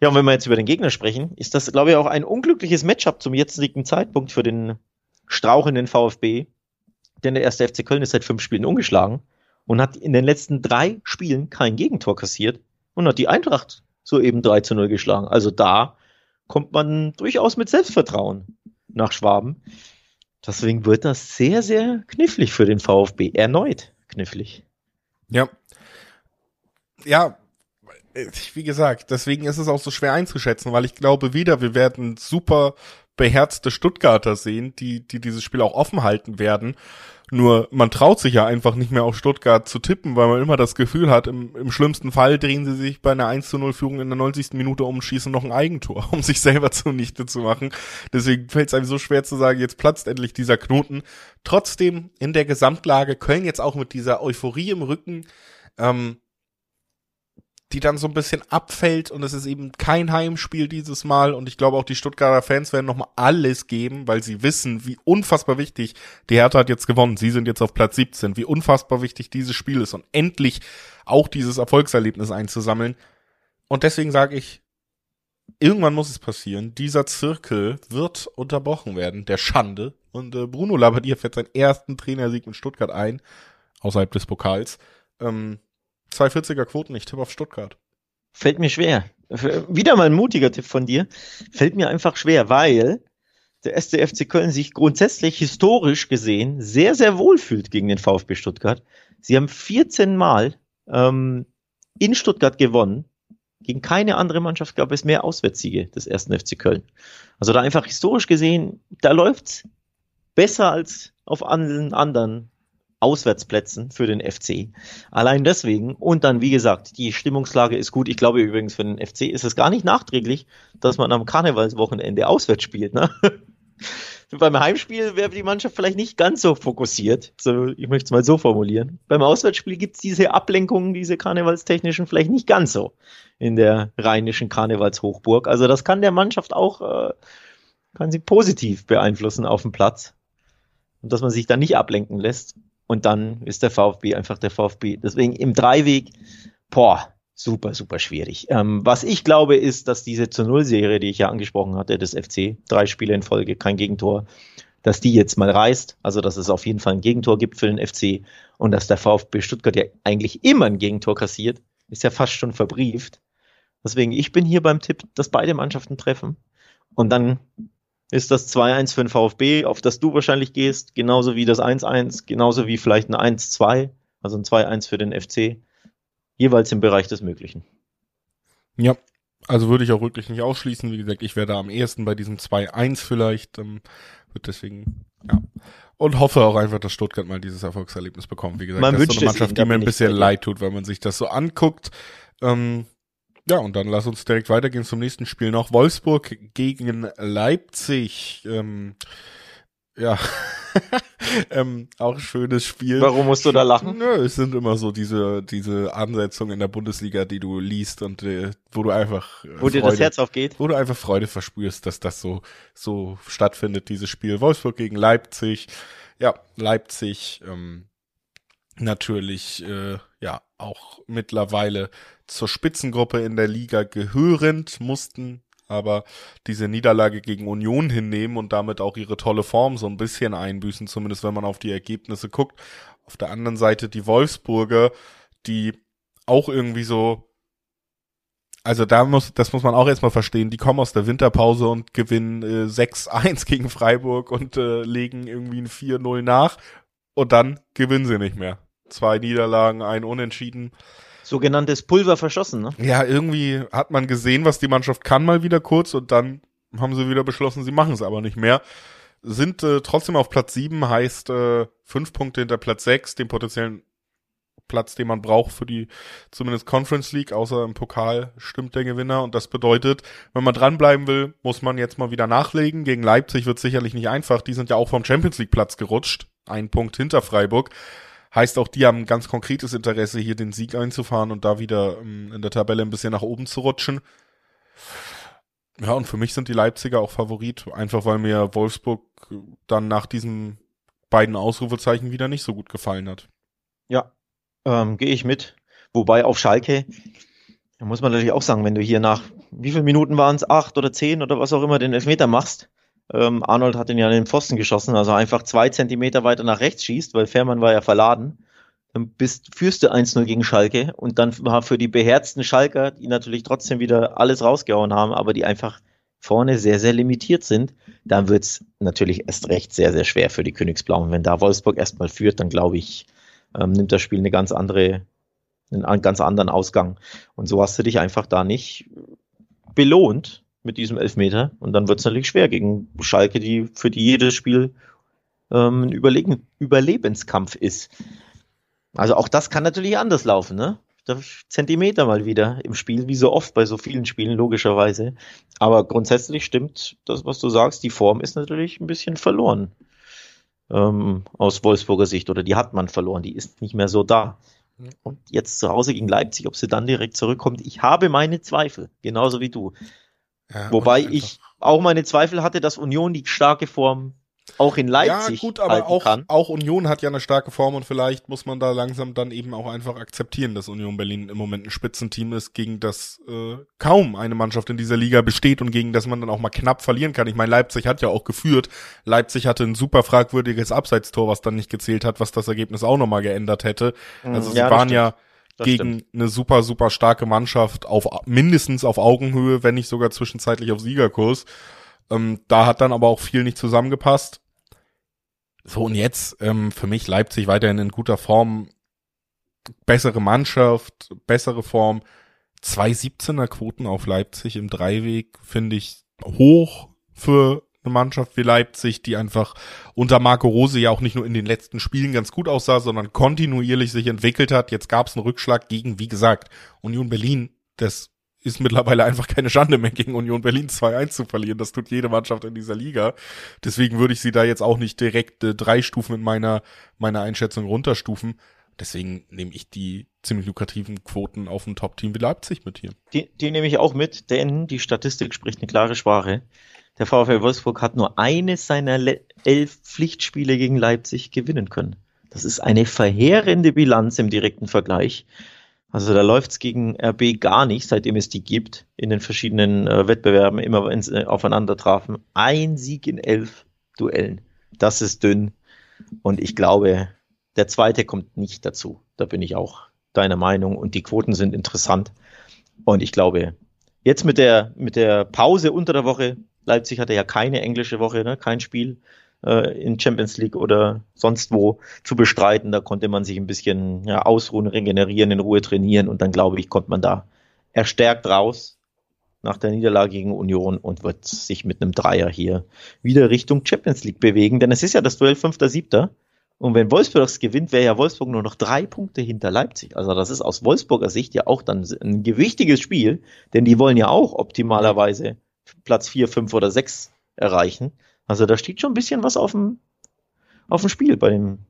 Ja, und wenn wir jetzt über den Gegner sprechen, ist das, glaube ich, auch ein unglückliches Matchup zum jetzigen Zeitpunkt für den strauchenden VfB. Denn der erste F C Köln ist seit fünf Spielen ungeschlagen und hat in den letzten drei Spielen kein Gegentor kassiert und hat die Eintracht so eben drei zu null geschlagen. Also da kommt man durchaus mit Selbstvertrauen nach Schwaben. Deswegen wird das sehr, sehr knifflig für den VfB. Erneut knifflig. Ja. Ja, wie gesagt, deswegen ist es auch so schwer einzuschätzen, weil ich glaube wieder, wir werden super beherzte Stuttgarter sehen, die, die dieses Spiel auch offen halten werden. Nur man traut sich ja einfach nicht mehr auf Stuttgart zu tippen, weil man immer das Gefühl hat, im, im schlimmsten Fall drehen sie sich bei einer eins zu null Führung in der neunzigsten Minute um und schießen noch ein Eigentor, um sich selber zunichte zu machen. Deswegen fällt es einem so schwer zu sagen, jetzt platzt endlich dieser Knoten. Trotzdem in der Gesamtlage Köln jetzt auch mit dieser Euphorie im Rücken, ähm, die dann so ein bisschen abfällt, und es ist eben kein Heimspiel dieses Mal, und ich glaube auch die Stuttgarter Fans werden nochmal alles geben, weil sie wissen, wie unfassbar wichtig, die Hertha hat jetzt gewonnen, sie sind jetzt auf Platz siebzehn, wie unfassbar wichtig dieses Spiel ist und endlich auch dieses Erfolgserlebnis einzusammeln. Und deswegen sage ich, irgendwann muss es passieren, dieser Zirkel wird unterbrochen werden, der Schande, und äh, Bruno Labbadia fährt seinen ersten Trainersieg mit Stuttgart ein, außerhalb des Pokals, ähm, zwei vierziger Quoten, ich tippe auf Stuttgart. Fällt mir schwer. Wieder mal ein mutiger Tipp von dir. Fällt mir einfach schwer, weil der erste F C Köln sich grundsätzlich historisch gesehen sehr, sehr wohl fühlt gegen den VfB Stuttgart. Sie haben vierzehn Mal ähm, in Stuttgart gewonnen. Gegen keine andere Mannschaft gab es mehr Auswärtssiege des ersten F C Köln. Also da einfach historisch gesehen, da läuft's besser als auf allen anderen Auswärtsplätzen für den F C. Allein deswegen. Und dann, wie gesagt, die Stimmungslage ist gut. Ich glaube übrigens, für den F C ist es gar nicht nachträglich, dass man am Karnevalswochenende auswärts spielt. Ne? Beim Heimspiel wäre die Mannschaft vielleicht nicht ganz so fokussiert. So, ich möchte es mal so formulieren. Beim Auswärtsspiel gibt es diese Ablenkungen, diese karnevalstechnischen, vielleicht nicht ganz so in der rheinischen Karnevalshochburg. Also das kann der Mannschaft auch, äh, kann sie positiv beeinflussen auf dem Platz. Und dass man sich dann nicht ablenken lässt. Und dann ist der VfB einfach der VfB. Deswegen im Dreiweg, boah, super, super schwierig. Ähm, was ich glaube, ist, dass diese zu null Serie, die ich ja angesprochen hatte, des F C, drei Spiele in Folge, kein Gegentor, dass die jetzt mal reißt. Also, dass es auf jeden Fall ein Gegentor gibt für den F C. Und dass der VfB Stuttgart ja eigentlich immer ein Gegentor kassiert, ist ja fast schon verbrieft. Deswegen, ich bin hier beim Tipp, dass beide Mannschaften treffen. Und dann ist das zwei eins für den VfB, auf das du wahrscheinlich gehst, genauso wie das eins eins, genauso wie vielleicht ein eins zwei, also ein zwei eins für den F C, jeweils im Bereich des Möglichen. Ja, also würde ich auch wirklich nicht ausschließen. Wie gesagt, ich wäre da am ehesten bei diesem zwei eins vielleicht, ähm, wird deswegen, ja. Und hoffe auch einfach, dass Stuttgart mal dieses Erfolgserlebnis bekommt. Wie gesagt, man das ist so eine Mannschaft, die mir ein bisschen leid tut, weil man sich das so anguckt. Ähm, Ja, und dann lass uns direkt weitergehen zum nächsten Spiel noch. Wolfsburg gegen Leipzig. Ähm, ja, ähm, auch schönes Spiel. Warum musst du da lachen? Nö, es sind immer so diese diese Ansetzungen in der Bundesliga, die du liest und äh, wo du einfach äh, wo dir Freude, das Herz aufgeht, wo du einfach Freude verspürst, dass das so so stattfindet. Dieses Spiel Wolfsburg gegen Leipzig. Ja, Leipzig ähm, natürlich äh, ja auch mittlerweile zur Spitzengruppe in der Liga gehörend, mussten aber diese Niederlage gegen Union hinnehmen und damit auch ihre tolle Form so ein bisschen einbüßen, zumindest wenn man auf die Ergebnisse guckt. Auf der anderen Seite die Wolfsburger, die auch irgendwie so, also da muss, das muss man auch erstmal verstehen, die kommen aus der Winterpause und gewinnen äh, sechs eins gegen Freiburg und äh, legen irgendwie ein vier null nach und dann gewinnen sie nicht mehr. Zwei Niederlagen, ein Unentschieden. Sogenanntes Pulver verschossen, ne? Ja, irgendwie hat man gesehen, was die Mannschaft kann, mal wieder kurz, und dann haben sie wieder beschlossen, sie machen es aber nicht mehr. Sind äh, trotzdem auf Platz sieben, heißt äh, fünf Punkte hinter Platz sechs, dem potenziellen Platz, den man braucht für die zumindest Conference League, außer im Pokal stimmt der Gewinner, und das bedeutet, wenn man dranbleiben will, muss man jetzt mal wieder nachlegen. Gegen Leipzig wird es sicherlich nicht einfach, die sind ja auch vom Champions League Platz gerutscht, ein Punkt hinter Freiburg. Heißt auch, die haben ein ganz konkretes Interesse, hier den Sieg einzufahren und da wieder in der Tabelle ein bisschen nach oben zu rutschen. Ja, und für mich sind die Leipziger auch Favorit, einfach weil mir Wolfsburg dann nach diesen beiden Ausrufezeichen wieder nicht so gut gefallen hat. Ja, ähm, gehe ich mit. Wobei auf Schalke, da muss man natürlich auch sagen, wenn du hier nach, wie viele Minuten waren es, acht oder zehn oder was auch immer, den Elfmeter machst, Ähm, Arnold hat ihn ja in den Pfosten geschossen, also einfach zwei Zentimeter weiter nach rechts schießt, weil Fährmann war ja verladen. dann bist, führst du eins null gegen Schalke und dann war für die beherzten Schalker, die natürlich trotzdem wieder alles rausgehauen haben, aber die einfach vorne sehr, sehr limitiert sind, dann wird es natürlich erst recht sehr, sehr schwer für die Königsblauen. Wenn da Wolfsburg erstmal führt, dann glaube ich, ähm, nimmt das Spiel eine ganz andere, einen ganz anderen Ausgang. Und so hast du dich einfach da nicht belohnt mit diesem Elfmeter. Und dann wird es natürlich schwer gegen Schalke, die für die jedes Spiel ähm, ein Überlegen, Überlebenskampf ist. Also auch das kann natürlich anders laufen, ne? Zentimeter mal wieder im Spiel, wie so oft bei so vielen Spielen, logischerweise. Aber grundsätzlich stimmt das, was du sagst. Die Form ist natürlich ein bisschen verloren ähm, aus Wolfsburger Sicht. Oder die hat man verloren, die ist nicht mehr so da. Und jetzt zu Hause gegen Leipzig, ob sie dann direkt zurückkommt, ich habe meine Zweifel, genauso wie du. Ja, wobei ich auch meine Zweifel hatte, dass Union die starke Form auch in Leipzig. Ja, gut, aber auch, auch Union hat ja eine starke Form und vielleicht muss man da langsam dann eben auch einfach akzeptieren, dass Union Berlin im Moment ein Spitzenteam ist, gegen das äh, kaum eine Mannschaft in dieser Liga besteht und gegen das man dann auch mal knapp verlieren kann. Ich meine, Leipzig hat ja auch geführt. Leipzig hatte ein super fragwürdiges Abseitstor, was dann nicht gezählt hat, was das Ergebnis auch nochmal geändert hätte. Also ja, sie waren ja das gegen stimmt. eine super, super starke Mannschaft auf mindestens auf Augenhöhe, wenn nicht sogar zwischenzeitlich auf Siegerkurs. Ähm, da hat dann aber auch viel nicht zusammengepasst. So, und jetzt ähm, für mich Leipzig weiterhin in guter Form. Bessere Mannschaft, bessere Form. zwei siebzehner Quoten auf Leipzig im Dreiweg finde ich hoch für eine Mannschaft wie Leipzig, die einfach unter Marco Rose ja auch nicht nur in den letzten Spielen ganz gut aussah, sondern kontinuierlich sich entwickelt hat. Jetzt gab es einen Rückschlag gegen, wie gesagt, Union Berlin, das ist mittlerweile einfach keine Schande mehr, gegen Union Berlin zwei eins zu verlieren. Das tut jede Mannschaft in dieser Liga. Deswegen würde ich sie da jetzt auch nicht direkt äh, drei Stufen in meiner meiner Einschätzung runterstufen. Deswegen nehme ich die ziemlich lukrativen Quoten auf ein Top-Team wie Leipzig mit hier. Die, die nehme ich auch mit, denn die Statistik spricht eine klare Sprache. Der VfL Wolfsburg hat nur eines seiner Le- elf Pflichtspiele gegen Leipzig gewinnen können. Das ist eine verheerende Bilanz im direkten Vergleich. Also da läuft's gegen R B gar nicht, seitdem es die gibt, in den verschiedenen äh, Wettbewerben immer ins, äh, aufeinander trafen. Ein Sieg in elf Duellen. Das ist dünn. Und ich glaube, der zweite kommt nicht dazu. Da bin ich auch deiner Meinung. Und die Quoten sind interessant. Und ich glaube, jetzt mit der, mit der Pause unter der Woche, Leipzig hatte ja keine englische Woche, ne? Kein Spiel in Champions League oder sonst wo zu bestreiten. Da konnte man sich ein bisschen ja, ausruhen, regenerieren, in Ruhe trainieren und dann, glaube ich, kommt man da erstärkt raus nach der Niederlage gegen Union und wird sich mit einem Dreier hier wieder Richtung Champions League bewegen. Denn es ist ja das Duell fünfter siebter und wenn Wolfsburg das gewinnt, wäre ja Wolfsburg nur noch drei Punkte hinter Leipzig. Also das ist aus Wolfsburger Sicht ja auch dann ein gewichtiges Spiel, denn die wollen ja auch optimalerweise Platz vier, fünf oder sechs erreichen. Also da steht schon ein bisschen was auf dem, auf dem Spiel bei dem,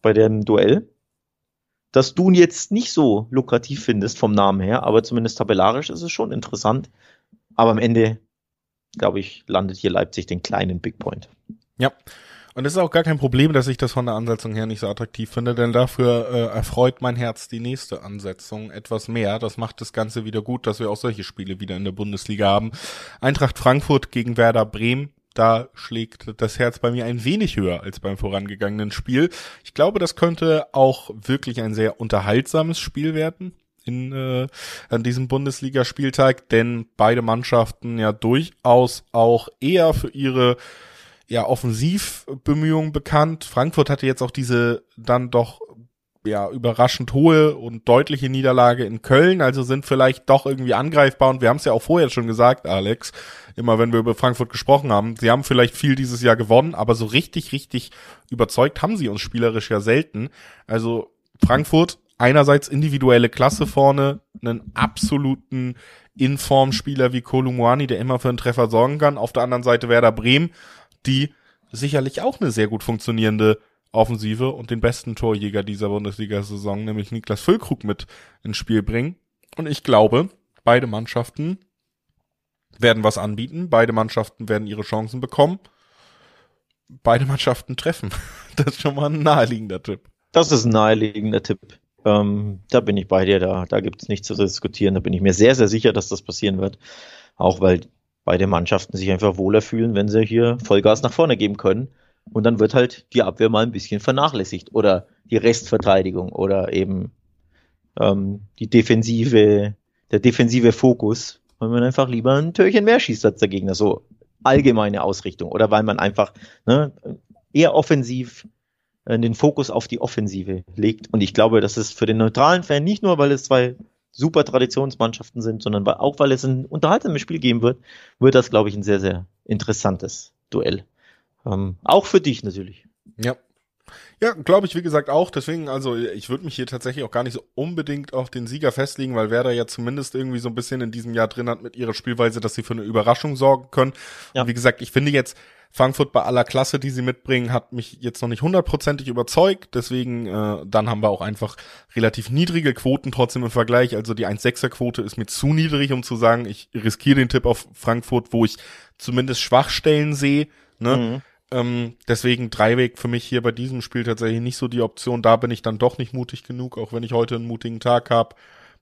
bei dem Duell, das du jetzt nicht so lukrativ findest vom Namen her, aber zumindest tabellarisch ist es schon interessant. Aber am Ende, glaube ich, landet hier Leipzig den kleinen Big Point. Ja, und es ist auch gar kein Problem, dass ich das von der Ansetzung her nicht so attraktiv finde, denn dafür äh, erfreut mein Herz die nächste Ansetzung etwas mehr. Das macht das Ganze wieder gut, dass wir auch solche Spiele wieder in der Bundesliga haben. Eintracht Frankfurt gegen Werder Bremen. Da schlägt das Herz bei mir ein wenig höher als beim vorangegangenen Spiel. Ich glaube, das könnte auch wirklich ein sehr unterhaltsames Spiel werden in äh, an diesem Bundesligaspieltag, denn beide Mannschaften ja durchaus auch eher für ihre ja Offensivbemühungen bekannt. Frankfurt hatte jetzt auch diese dann doch ja überraschend hohe und deutliche Niederlage in Köln, also sind vielleicht doch irgendwie angreifbar und wir haben es ja auch vorher schon gesagt, Alex, immer wenn wir über Frankfurt gesprochen haben, sie haben vielleicht viel dieses Jahr gewonnen, aber so richtig, richtig überzeugt haben sie uns spielerisch ja selten. Also Frankfurt einerseits individuelle Klasse vorne, einen absoluten Informspieler wie Kolumuani, der immer für einen Treffer sorgen kann, auf der anderen Seite Werder Bremen, die sicherlich auch eine sehr gut funktionierende Offensive und den besten Torjäger dieser Bundesliga-Saison, nämlich Niklas Füllkrug, mit ins Spiel bringen. Und ich glaube, beide Mannschaften werden was anbieten, beide Mannschaften werden ihre Chancen bekommen, beide Mannschaften treffen. Das ist schon mal ein naheliegender Tipp. Das ist ein naheliegender Tipp. Ähm, da bin ich bei dir, da, da gibt es nichts zu diskutieren. Da bin ich mir sehr, sehr sicher, dass das passieren wird. Auch weil beide Mannschaften sich einfach wohler fühlen, wenn sie hier Vollgas nach vorne geben können. Und dann wird halt die Abwehr mal ein bisschen vernachlässigt oder die Restverteidigung oder eben ähm, die defensive, der defensive Fokus, weil man einfach lieber ein Türchen mehr schießt als der Gegner. So allgemeine Ausrichtung oder weil man einfach ne, eher offensiv äh, den Fokus auf die Offensive legt. Und ich glaube, das ist für den neutralen Fan nicht nur, weil es zwei super Traditionsmannschaften sind, sondern auch, weil es ein unterhaltsames Spiel geben wird, wird das, glaube ich, ein sehr, sehr interessantes Duell. Ähm, auch für dich natürlich. Ja, ja, glaube ich, wie gesagt, auch. Deswegen, also ich würde mich hier tatsächlich auch gar nicht so unbedingt auf den Sieger festlegen, weil Werder ja zumindest irgendwie so ein bisschen in diesem Jahr drin hat mit ihrer Spielweise, dass sie für eine Überraschung sorgen können. Ja. Und wie gesagt, ich finde jetzt, Frankfurt bei aller Klasse, die sie mitbringen, hat mich jetzt noch nicht hundertprozentig überzeugt. Deswegen, äh, dann haben wir auch einfach relativ niedrige Quoten trotzdem im Vergleich. Also die eins Komma sechser Quote ist mir zu niedrig, um zu sagen, ich riskiere den Tipp auf Frankfurt, wo ich zumindest Schwachstellen sehe, ne? Mhm. Ähm, deswegen Dreiweg für mich hier bei diesem Spiel tatsächlich nicht so die Option. Da bin ich dann doch nicht mutig genug, auch wenn ich heute einen mutigen Tag habe.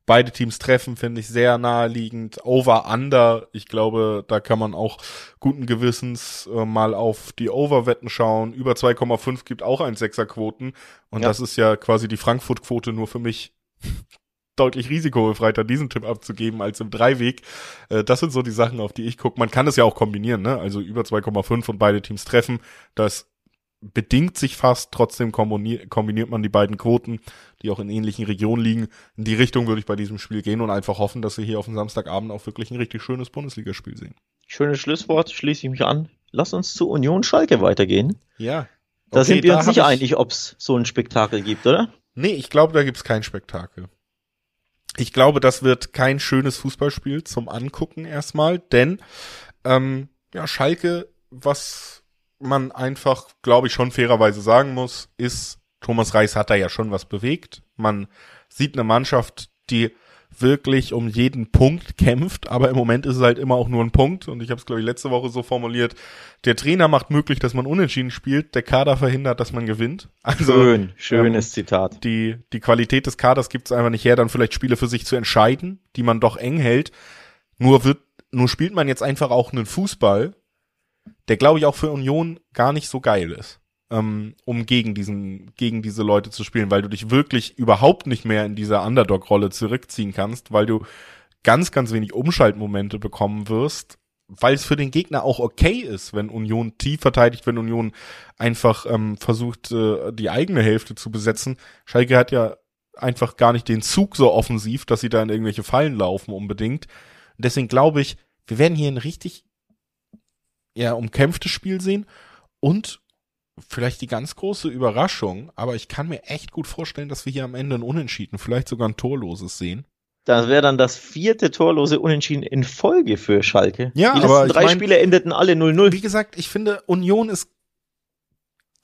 Beide Teams treffen, finde ich sehr naheliegend. Over-Under, ich glaube, da kann man auch guten Gewissens äh, mal auf die Over-Wetten schauen. Über zwei Komma fünf gibt auch eins Komma sechser Quoten. Und ja, das ist ja quasi die Frankfurt-Quote nur für mich deutlich risikobefreiter, diesen Tipp abzugeben als im Dreiweg. Äh, das sind so die Sachen, auf die ich gucke. Man kann das ja auch kombinieren, ne? Also über zwei Komma fünf und beide Teams treffen. Das bedingt sich fast, trotzdem kombiniert, kombiniert man die beiden Quoten, die auch in ähnlichen Regionen liegen. In die Richtung würde ich bei diesem Spiel gehen und einfach hoffen, dass wir hier auf dem Samstagabend auch wirklich ein richtig schönes Bundesligaspiel sehen. Schönes Schlusswort, schließe ich mich an. Lass uns zu Union Schalke weitergehen. Ja. Okay, da sind wir uns nicht einig, ob es so ein Spektakel gibt, oder? Nee, ich glaube, da gibt es kein Spektakel. Ich glaube, das wird kein schönes Fußballspiel zum Angucken erstmal, denn ähm, ja, Schalke, was man einfach, glaube ich, schon fairerweise sagen muss, ist, Thomas Reis hat da ja schon was bewegt. Man sieht eine Mannschaft, die wirklich um jeden Punkt kämpft, aber im Moment ist es halt immer auch nur ein Punkt und ich habe es, glaube ich, letzte Woche so formuliert, der Trainer macht möglich, dass man unentschieden spielt, der Kader verhindert, dass man gewinnt. Also, schön, schönes ähm, Zitat. Die, die Qualität des Kaders gibt es einfach nicht her, dann vielleicht Spiele für sich zu entscheiden, die man doch eng hält. Nur wird, nur spielt man jetzt einfach auch einen Fußball, der, glaube ich, auch für Union gar nicht so geil ist, ähm, um gegen diesen, gegen diese Leute zu spielen, weil du dich wirklich überhaupt nicht mehr in dieser Underdog-Rolle zurückziehen kannst, weil du ganz, ganz wenig Umschaltmomente bekommen wirst, weil es für den Gegner auch okay ist, wenn Union tief verteidigt, wenn Union einfach ähm, versucht, äh, die eigene Hälfte zu besetzen. Schalke hat ja einfach gar nicht den Zug so offensiv, dass sie da in irgendwelche Fallen laufen unbedingt. Deswegen glaube ich, wir werden hier ein richtig ja, umkämpftes Spiel sehen und vielleicht die ganz große Überraschung, aber ich kann mir echt gut vorstellen, dass wir hier am Ende ein Unentschieden, vielleicht sogar ein torloses sehen. Das wäre dann das vierte torlose Unentschieden in Folge für Schalke. Ja, die letzten aber drei ich mein, Spiele endeten alle null null. Wie gesagt, ich finde, Union ist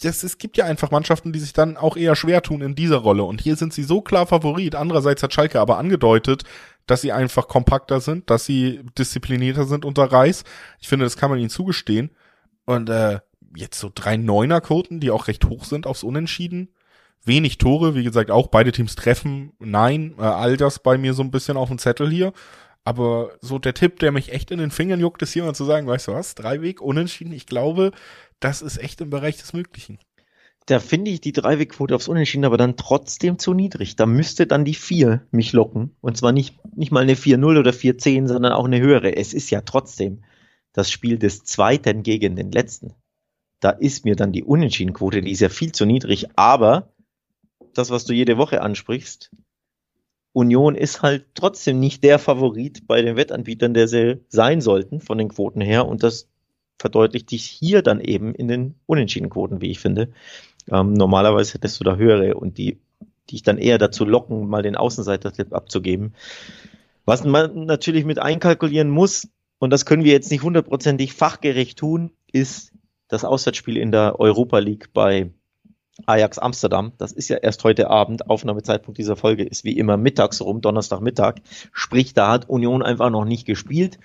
Das, es gibt ja einfach Mannschaften, die sich dann auch eher schwer tun in dieser Rolle. Und hier sind sie so klar Favorit. Andererseits hat Schalke aber angedeutet, dass sie einfach kompakter sind, dass sie disziplinierter sind unter Reis. Ich finde, das kann man ihnen zugestehen. Und äh, jetzt so drei Neuner-Quoten, die auch recht hoch sind aufs Unentschieden. Wenig Tore, wie gesagt, auch beide Teams treffen. Nein, äh, all das bei mir so ein bisschen auf dem Zettel hier. Aber so der Tipp, der mich echt in den Fingern juckt, ist hier mal zu sagen, weißt du was, Dreiweg, Unentschieden, ich glaube, das ist echt im Bereich des Möglichen. Da finde ich die Dreiwegquote aufs Unentschieden aber dann trotzdem zu niedrig. Da müsste dann die vier mich locken. Und zwar nicht, nicht mal eine vier null oder vier zehn, sondern auch eine höhere. Es ist ja trotzdem das Spiel des Zweiten gegen den Letzten. Da ist mir dann die Unentschiedenquote, die ist ja viel zu niedrig. Aber das, was du jede Woche ansprichst, Union ist halt trotzdem nicht der Favorit bei den Wettanbietern, der sie sein sollten von den Quoten her. Und das verdeutlicht sich hier dann eben in den Unentschiedenquoten, wie ich finde. Ähm, normalerweise hättest du da höhere und die dich dann eher dazu locken, mal den Außenseiter-Tipp abzugeben. Was man natürlich mit einkalkulieren muss, und das können wir jetzt nicht hundertprozentig fachgerecht tun, ist das Auswärtsspiel in der Europa League bei Ajax Amsterdam, das ist ja erst heute Abend, Aufnahmezeitpunkt dieser Folge ist wie immer mittags rum, Donnerstagmittag, sprich, da hat Union einfach noch nicht gespielt.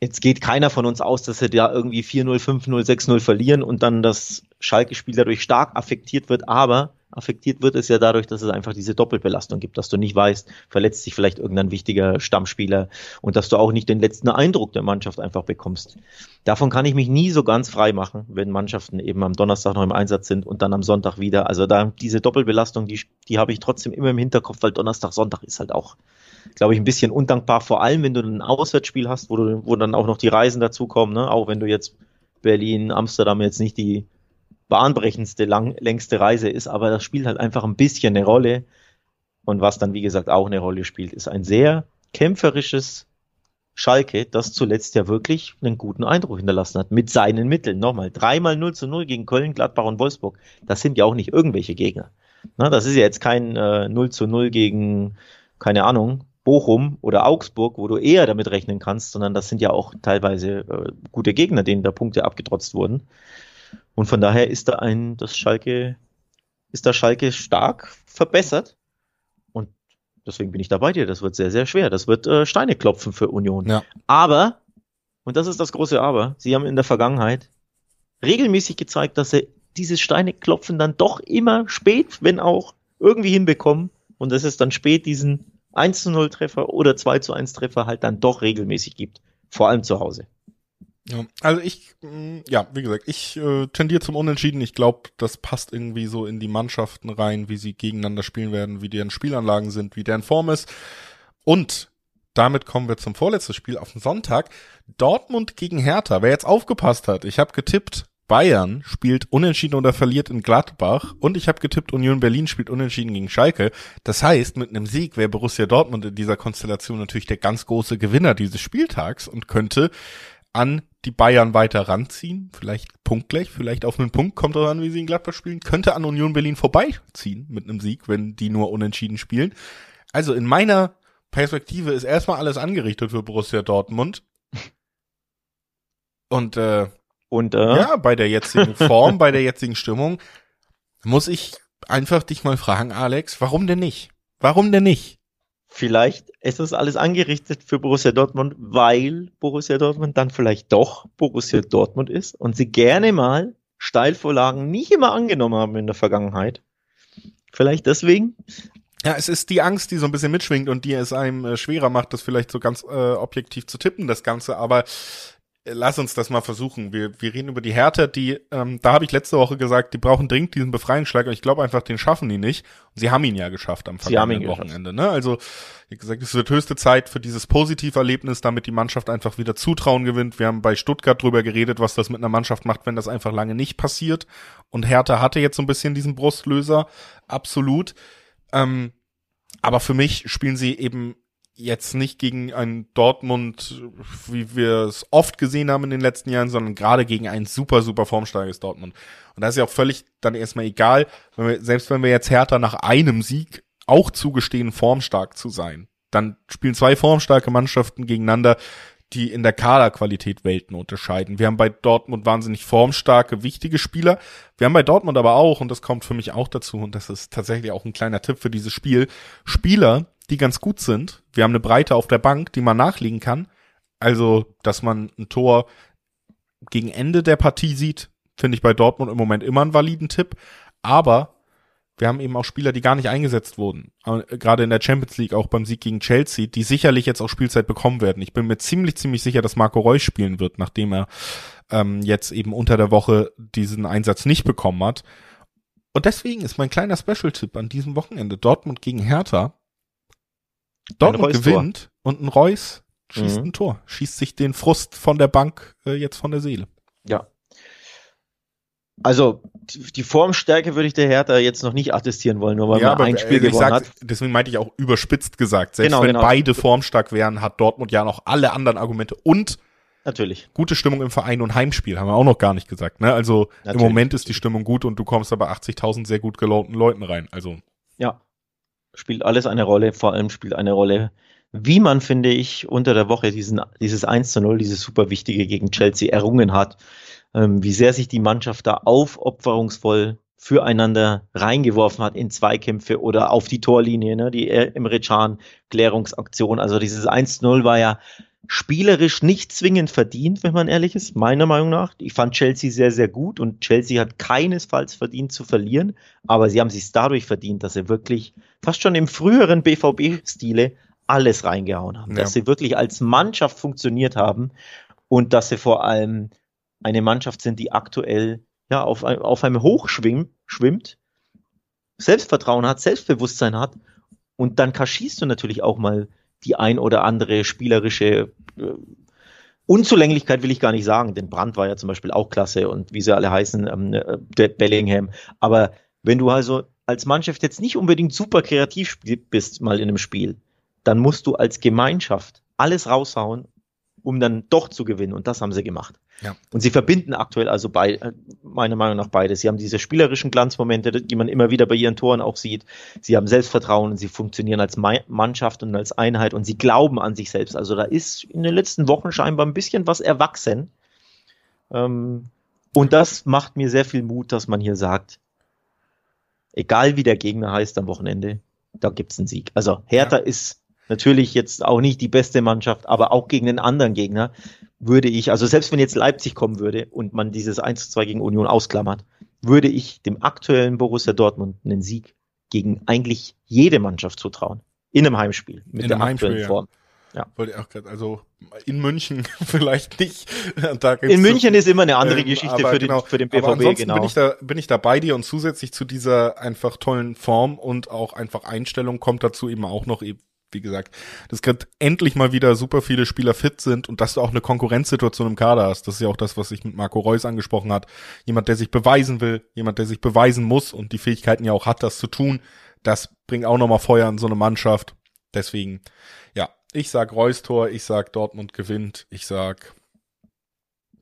Jetzt geht keiner von uns aus, dass sie da irgendwie vier null, fünf null, sechs null verlieren und dann das Schalke-Spiel dadurch stark affektiert wird, aber affektiert wird es ja dadurch, dass es einfach diese Doppelbelastung gibt, dass du nicht weißt, verletzt sich vielleicht irgendein wichtiger Stammspieler und dass du auch nicht den letzten Eindruck der Mannschaft einfach bekommst. Davon kann ich mich nie so ganz frei machen, wenn Mannschaften eben am Donnerstag noch im Einsatz sind und dann am Sonntag wieder. Also da diese Doppelbelastung, die, die habe ich trotzdem immer im Hinterkopf, weil Donnerstag, Sonntag ist halt auch, glaube ich, ein bisschen undankbar, vor allem wenn du ein Auswärtsspiel hast, wo, du, wo dann auch noch die Reisen dazukommen, ne? Auch wenn du jetzt Berlin, Amsterdam jetzt nicht die bahnbrechendste, lang, längste Reise ist, aber das spielt halt einfach ein bisschen eine Rolle. Und was dann, wie gesagt, auch eine Rolle spielt, ist ein sehr kämpferisches Schalke, das zuletzt ja wirklich einen guten Eindruck hinterlassen hat, mit seinen Mitteln. Nochmal, dreimal null zu null gegen Köln, Gladbach und Wolfsburg, das sind ja auch nicht irgendwelche Gegner. Na, das ist ja jetzt kein äh, null zu null gegen, keine Ahnung, Bochum oder Augsburg, wo du eher damit rechnen kannst, sondern das sind ja auch teilweise äh, gute Gegner, denen da Punkte abgetrotzt wurden. Und von daher ist da ein, das Schalke, ist das Schalke stark verbessert. Und deswegen bin ich da bei dir. Das wird sehr, sehr schwer. Das wird äh, Steine klopfen für Union. Ja. Aber, und das ist das große Aber, sie haben in der Vergangenheit regelmäßig gezeigt, dass sie dieses Steine-Klopfen dann doch immer spät, wenn auch, irgendwie hinbekommen. Und dass es dann spät diesen eins zu null Treffer oder zwei zu eins Treffer halt dann doch regelmäßig gibt. Vor allem zu Hause. Ja, also ich, ja, wie gesagt, ich äh, tendiere zum Unentschieden. Ich glaube, das passt irgendwie so in die Mannschaften rein, wie sie gegeneinander spielen werden, wie deren Spielanlagen sind, wie deren Form ist. Und damit kommen wir zum vorletzten Spiel auf den Sonntag. Dortmund gegen Hertha. Wer jetzt aufgepasst hat, ich habe getippt, Bayern spielt unentschieden oder verliert in Gladbach. Und ich habe getippt, Union Berlin spielt unentschieden gegen Schalke. Das heißt, mit einem Sieg wäre Borussia Dortmund in dieser Konstellation natürlich der ganz große Gewinner dieses Spieltags und könnte an die Bayern weiter ranziehen, vielleicht punktgleich, vielleicht auf einen Punkt, kommt drauf an, wie sie in Gladbach spielen, könnte an Union Berlin vorbeiziehen mit einem Sieg, wenn die nur unentschieden spielen. Also in meiner Perspektive ist erstmal alles angerichtet für Borussia Dortmund. Und, äh, Und äh? ja, bei der jetzigen Form, bei der jetzigen Stimmung muss ich einfach dich mal fragen, Alex, warum denn nicht? Warum denn nicht? Vielleicht ist das alles angerichtet für Borussia Dortmund, weil Borussia Dortmund dann vielleicht doch Borussia Dortmund ist und sie gerne mal Steilvorlagen nicht immer angenommen haben in der Vergangenheit. Vielleicht deswegen? Ja, es ist die Angst, die so ein bisschen mitschwingt und die es einem äh, schwerer macht, das vielleicht so ganz äh, objektiv zu tippen, das Ganze. Aber äh, lass uns das mal versuchen. Wir, wir reden über die Hertha, die, ähm, da habe ich letzte Woche gesagt, die brauchen dringend diesen Befreiungsschlag und ich glaube einfach, den schaffen die nicht. Sie haben ihn ja geschafft am vergangenen Wochenende, ne? Also, wie gesagt, es wird höchste Zeit für dieses Positiverlebnis, damit die Mannschaft einfach wieder Zutrauen gewinnt. Wir haben bei Stuttgart drüber geredet, was das mit einer Mannschaft macht, wenn das einfach lange nicht passiert. Und Hertha hatte jetzt so ein bisschen diesen Brustlöser, absolut. Ähm, aber für mich spielen sie eben jetzt nicht gegen einen Dortmund, wie wir es oft gesehen haben in den letzten Jahren, sondern gerade gegen ein super, super formstarkes Dortmund. Und da ist ja auch völlig dann erstmal egal, wenn wir, selbst wenn wir jetzt Hertha nach einem Sieg auch zugestehen, formstark zu sein, dann spielen zwei formstarke Mannschaften gegeneinander, die in der Kaderqualität Welten unterscheiden. Wir haben bei Dortmund wahnsinnig formstarke, wichtige Spieler. Wir haben bei Dortmund aber auch, und das kommt für mich auch dazu, und das ist tatsächlich auch ein kleiner Tipp für dieses Spiel, Spieler, die ganz gut sind. Wir haben eine Breite auf der Bank, die man nachlegen kann. Also, dass man ein Tor gegen Ende der Partie sieht, finde ich bei Dortmund im Moment immer einen validen Tipp. Aber wir haben eben auch Spieler, die gar nicht eingesetzt wurden. Gerade in der Champions League, auch beim Sieg gegen Chelsea, die sicherlich jetzt auch Spielzeit bekommen werden. Ich bin mir ziemlich, ziemlich sicher, dass Marco Reus spielen wird, nachdem er ähm, jetzt eben unter der Woche diesen Einsatz nicht bekommen hat. Und deswegen ist mein kleiner Special-Tipp an diesem Wochenende Dortmund gegen Hertha. Dortmund gewinnt und ein Reus schießt mhm. ein Tor, schießt sich den Frust von der Bank äh, jetzt von der Seele. Ja. Also die Formstärke würde ich der Hertha jetzt noch nicht attestieren wollen, nur weil ja, man ein Spiel gewonnen sag, hat. Deswegen meinte ich auch überspitzt gesagt. Selbst genau, wenn genau. beide formstark wären, hat Dortmund ja noch alle anderen Argumente und natürlich gute Stimmung im Verein und Heimspiel, haben wir auch noch gar nicht gesagt. Ne? Also natürlich. Im Moment ist die Stimmung gut und du kommst aber achtzigtausend sehr gut gelaunten Leuten rein. Also ja. Spielt alles eine Rolle, vor allem spielt eine Rolle, wie man, finde ich, unter der Woche diesen, dieses eins zu null, dieses super wichtige gegen Chelsea errungen hat, ähm, wie sehr sich die Mannschaft da aufopferungsvoll füreinander reingeworfen hat in Zweikämpfe oder auf die Torlinie, ne, die Emre Can Klärungsaktion, also dieses eins zu null war ja spielerisch nicht zwingend verdient, wenn man ehrlich ist, meiner Meinung nach. Ich fand Chelsea sehr, sehr gut und Chelsea hat keinesfalls verdient zu verlieren, aber sie haben es sich dadurch verdient, dass sie wirklich fast schon im früheren B V B-Stile alles reingehauen haben, ja. dass sie wirklich als Mannschaft funktioniert haben und dass sie vor allem eine Mannschaft sind, die aktuell ja, auf, auf einem Hochschwimmt, schwimmt, Selbstvertrauen hat, Selbstbewusstsein hat und dann kaschierst du natürlich auch mal die ein oder andere spielerische äh, Unzulänglichkeit will ich gar nicht sagen, denn Brandt war ja zum Beispiel auch klasse und wie sie alle heißen, ähm, äh, Bellingham, aber wenn du also als Mannschaft jetzt nicht unbedingt super kreativ bist mal in einem Spiel, dann musst du als Gemeinschaft alles raushauen, um dann doch zu gewinnen. Und das haben sie gemacht. Ja. Und sie verbinden aktuell also bei, meiner Meinung nach beides. Sie haben diese spielerischen Glanzmomente, die man immer wieder bei ihren Toren auch sieht. Sie haben Selbstvertrauen und sie funktionieren als Mannschaft und als Einheit und sie glauben an sich selbst. Also da ist in den letzten Wochen scheinbar ein bisschen was erwachsen. Und das macht mir sehr viel Mut, dass man hier sagt, egal wie der Gegner heißt am Wochenende, da gibt's einen Sieg. Also Hertha ja. ist natürlich jetzt auch nicht die beste Mannschaft, aber auch gegen einen anderen Gegner würde ich, also selbst wenn jetzt Leipzig kommen würde und man dieses eins zu zwei gegen Union ausklammert, würde ich dem aktuellen Borussia Dortmund einen Sieg gegen eigentlich jede Mannschaft zutrauen. In einem Heimspiel, mit in der aktuellen Heimspiel, Form. Ja. Wollte auch grad, also in München vielleicht nicht. Da in München so, ist immer eine andere Geschichte ähm, für, genau, den, für den B V B. Aber ansonsten genau. bin, ich da, bin ich da bei dir und zusätzlich zu dieser einfach tollen Form und auch einfach Einstellung kommt dazu eben auch noch eben, wie gesagt, dass gerade endlich mal wieder super viele Spieler fit sind und dass du auch eine Konkurrenzsituation im Kader hast. Das ist ja auch das, was ich mit Marco Reus angesprochen hat. Jemand, der sich beweisen will, jemand, der sich beweisen muss und die Fähigkeiten ja auch hat, das zu tun. Das bringt auch nochmal Feuer in so eine Mannschaft. Deswegen, ja, ich sag Reus-Tor, ich sag Dortmund gewinnt, ich sag,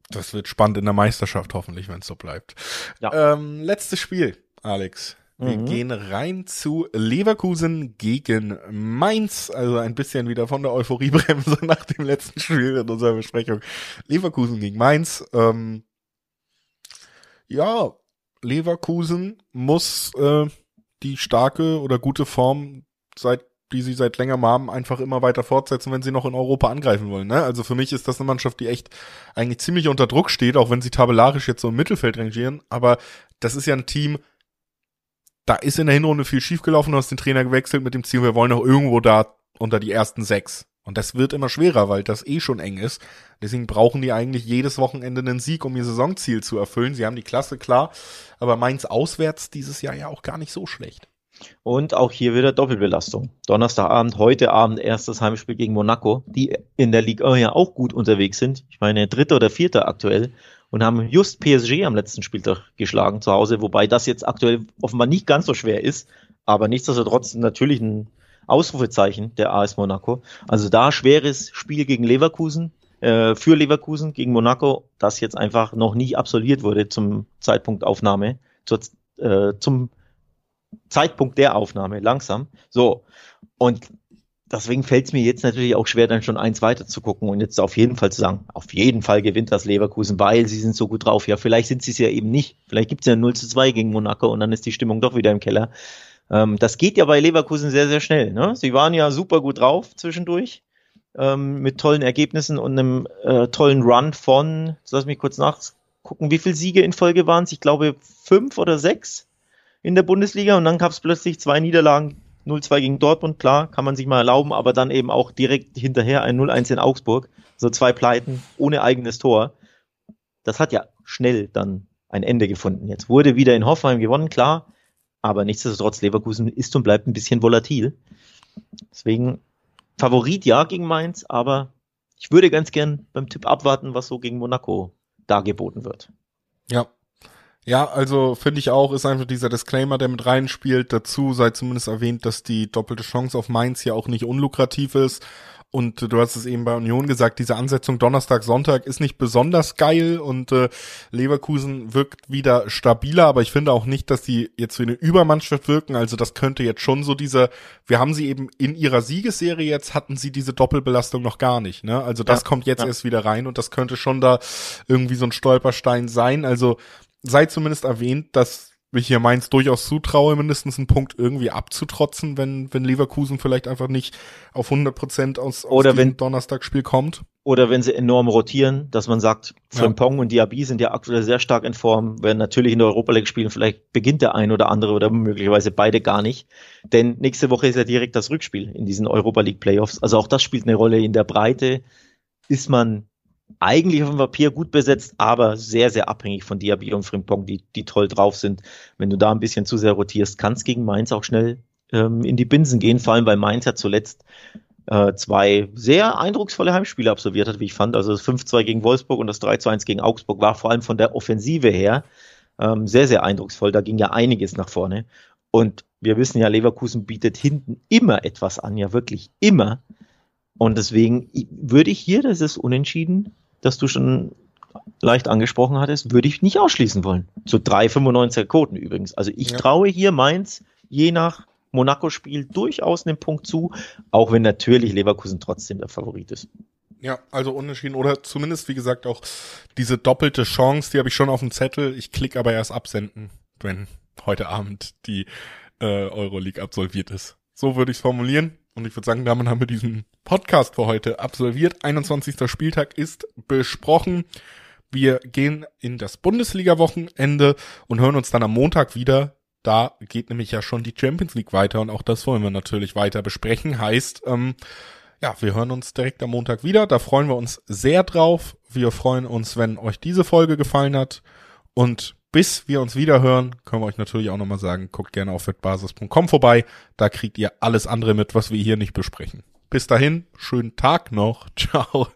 das wird spannend in der Meisterschaft hoffentlich, wenn es so bleibt. Ja. Ähm, letztes Spiel, Alex. Wir mhm. gehen rein zu Leverkusen gegen Mainz, also ein bisschen wieder von der Euphoriebremse nach dem letzten Spiel in unserer Besprechung. Leverkusen gegen Mainz. Ähm, ja, Leverkusen muss äh, die starke oder gute Form, seit, die sie seit längerem haben, einfach immer weiter fortsetzen, wenn sie noch in Europa angreifen wollen. Ne? Also für mich ist das eine Mannschaft, die echt eigentlich ziemlich unter Druck steht, auch wenn sie tabellarisch jetzt so im Mittelfeld rangieren. Aber das ist ja ein Team, da ist in der Hinrunde viel schiefgelaufen, du hast den Trainer gewechselt mit dem Ziel, wir wollen noch irgendwo da unter die ersten sechs. Und das wird immer schwerer, weil das eh schon eng ist. Deswegen brauchen die eigentlich jedes Wochenende einen Sieg, um ihr Saisonziel zu erfüllen. Sie haben die Klasse, klar, aber Mainz auswärts dieses Jahr ja auch gar nicht so schlecht. Und auch hier wieder Doppelbelastung. Donnerstagabend, heute Abend erstes Heimspiel gegen Monaco, die in der Ligue eins ja auch gut unterwegs sind. Ich meine, dritter oder vierter aktuell. Und haben just P S G am letzten Spieltag geschlagen zu Hause, wobei das jetzt aktuell offenbar nicht ganz so schwer ist, aber nichtsdestotrotz natürlich ein Ausrufezeichen der A S Monaco. Also da schweres Spiel gegen Leverkusen, äh, für Leverkusen gegen Monaco, das jetzt einfach noch nicht absolviert wurde zum Zeitpunkt Aufnahme, zur, äh, zum Zeitpunkt der Aufnahme, langsam. So, und deswegen fällt es mir jetzt natürlich auch schwer, dann schon eins weiter zu gucken und jetzt auf jeden Fall zu sagen, auf jeden Fall gewinnt das Leverkusen, weil sie sind so gut drauf. Ja, vielleicht sind sie es ja eben nicht. Vielleicht gibt es ja null zu zwei gegen Monaco und dann ist die Stimmung doch wieder im Keller. Ähm, das geht ja bei Leverkusen sehr, sehr schnell. Ne? Sie waren ja super gut drauf zwischendurch ähm, mit tollen Ergebnissen und einem äh, tollen Run von, lass mich kurz nachgucken, wie viele Siege in Folge waren es? Ich glaube fünf oder sechs in der Bundesliga und dann gab es plötzlich zwei Niederlagen. null zu zwei gegen Dortmund, klar, kann man sich mal erlauben, aber dann eben auch direkt hinterher ein null eins in Augsburg, so zwei Pleiten ohne eigenes Tor. Das hat ja schnell dann ein Ende gefunden. Jetzt wurde wieder in Hoffenheim gewonnen, klar, aber nichtsdestotrotz Leverkusen ist und bleibt ein bisschen volatil. Deswegen Favorit ja gegen Mainz, aber ich würde ganz gern beim Tipp abwarten, was so gegen Monaco dargeboten wird. Ja. Ja, also finde ich auch, ist einfach dieser Disclaimer, der mit reinspielt. Dazu sei zumindest erwähnt, dass die doppelte Chance auf Mainz ja auch nicht unlukrativ ist. Und du hast es eben bei Union gesagt, diese Ansetzung Donnerstag, Sonntag ist nicht besonders geil und äh, Leverkusen wirkt wieder stabiler, aber ich finde auch nicht, dass die jetzt wie eine Übermannschaft wirken, also das könnte jetzt schon so dieser, wir haben sie eben in ihrer Siegesserie jetzt, hatten sie diese Doppelbelastung noch gar nicht, ne? Also das ja, kommt jetzt ja. erst wieder rein und das könnte schon da irgendwie so ein Stolperstein sein, also sei zumindest erwähnt, dass ich hier Mainz durchaus zutraue, mindestens einen Punkt irgendwie abzutrotzen, wenn wenn Leverkusen vielleicht einfach nicht auf hundert Prozent aus, aus dem wenn, Donnerstagsspiel kommt. Oder wenn sie enorm rotieren, dass man sagt, Frimpong ja. und Diaby sind ja aktuell sehr stark in Form, werden natürlich in der Europa League spielen, vielleicht beginnt der ein oder andere oder möglicherweise beide gar nicht, denn nächste Woche ist ja direkt das Rückspiel in diesen Europa League Playoffs, also auch das spielt eine Rolle. In der Breite ist man eigentlich auf dem Papier gut besetzt, aber sehr, sehr abhängig von Diaby und Frimpong, die, die toll drauf sind. Wenn du da ein bisschen zu sehr rotierst, kann es gegen Mainz auch schnell ähm, in die Binsen gehen, vor allem weil Mainz ja zuletzt äh, zwei sehr eindrucksvolle Heimspiele absolviert hat, wie ich fand. Also das fünf zwei gegen Wolfsburg und das drei zu eins gegen Augsburg war vor allem von der Offensive her ähm, sehr, sehr eindrucksvoll. Da ging ja einiges nach vorne. Und wir wissen ja, Leverkusen bietet hinten immer etwas an, ja wirklich immer. Und deswegen würde ich hier, das ist unentschieden, dass du schon leicht angesprochen hattest, würde ich nicht ausschließen wollen. Zu drei Komma fünfundneunziger Quoten übrigens. Also ich ja. traue hier Mainz je nach Monaco-Spiel durchaus einen Punkt zu, auch wenn natürlich Leverkusen trotzdem der Favorit ist. Ja, also unentschieden oder zumindest, wie gesagt, auch diese doppelte Chance, die habe ich schon auf dem Zettel. Ich klicke aber erst absenden, wenn heute Abend die äh, Euroleague absolviert ist. So würde ich es formulieren. Und ich würde sagen, damit haben wir diesen Podcast für heute absolviert. einundzwanzigster Spieltag ist besprochen. Wir gehen in das Bundesliga-Wochenende und hören uns dann am Montag wieder. Da geht nämlich ja schon die Champions League weiter und auch das wollen wir natürlich weiter besprechen. Heißt, ähm, ja, wir hören uns direkt am Montag wieder. Da freuen wir uns sehr drauf. Wir freuen uns, wenn euch diese Folge gefallen hat. Und bis wir uns wieder hören, können wir euch natürlich auch nochmal sagen, guckt gerne auf wettbasis punkt com vorbei. Da kriegt ihr alles andere mit, was wir hier nicht besprechen. Bis dahin, schönen Tag noch. Ciao.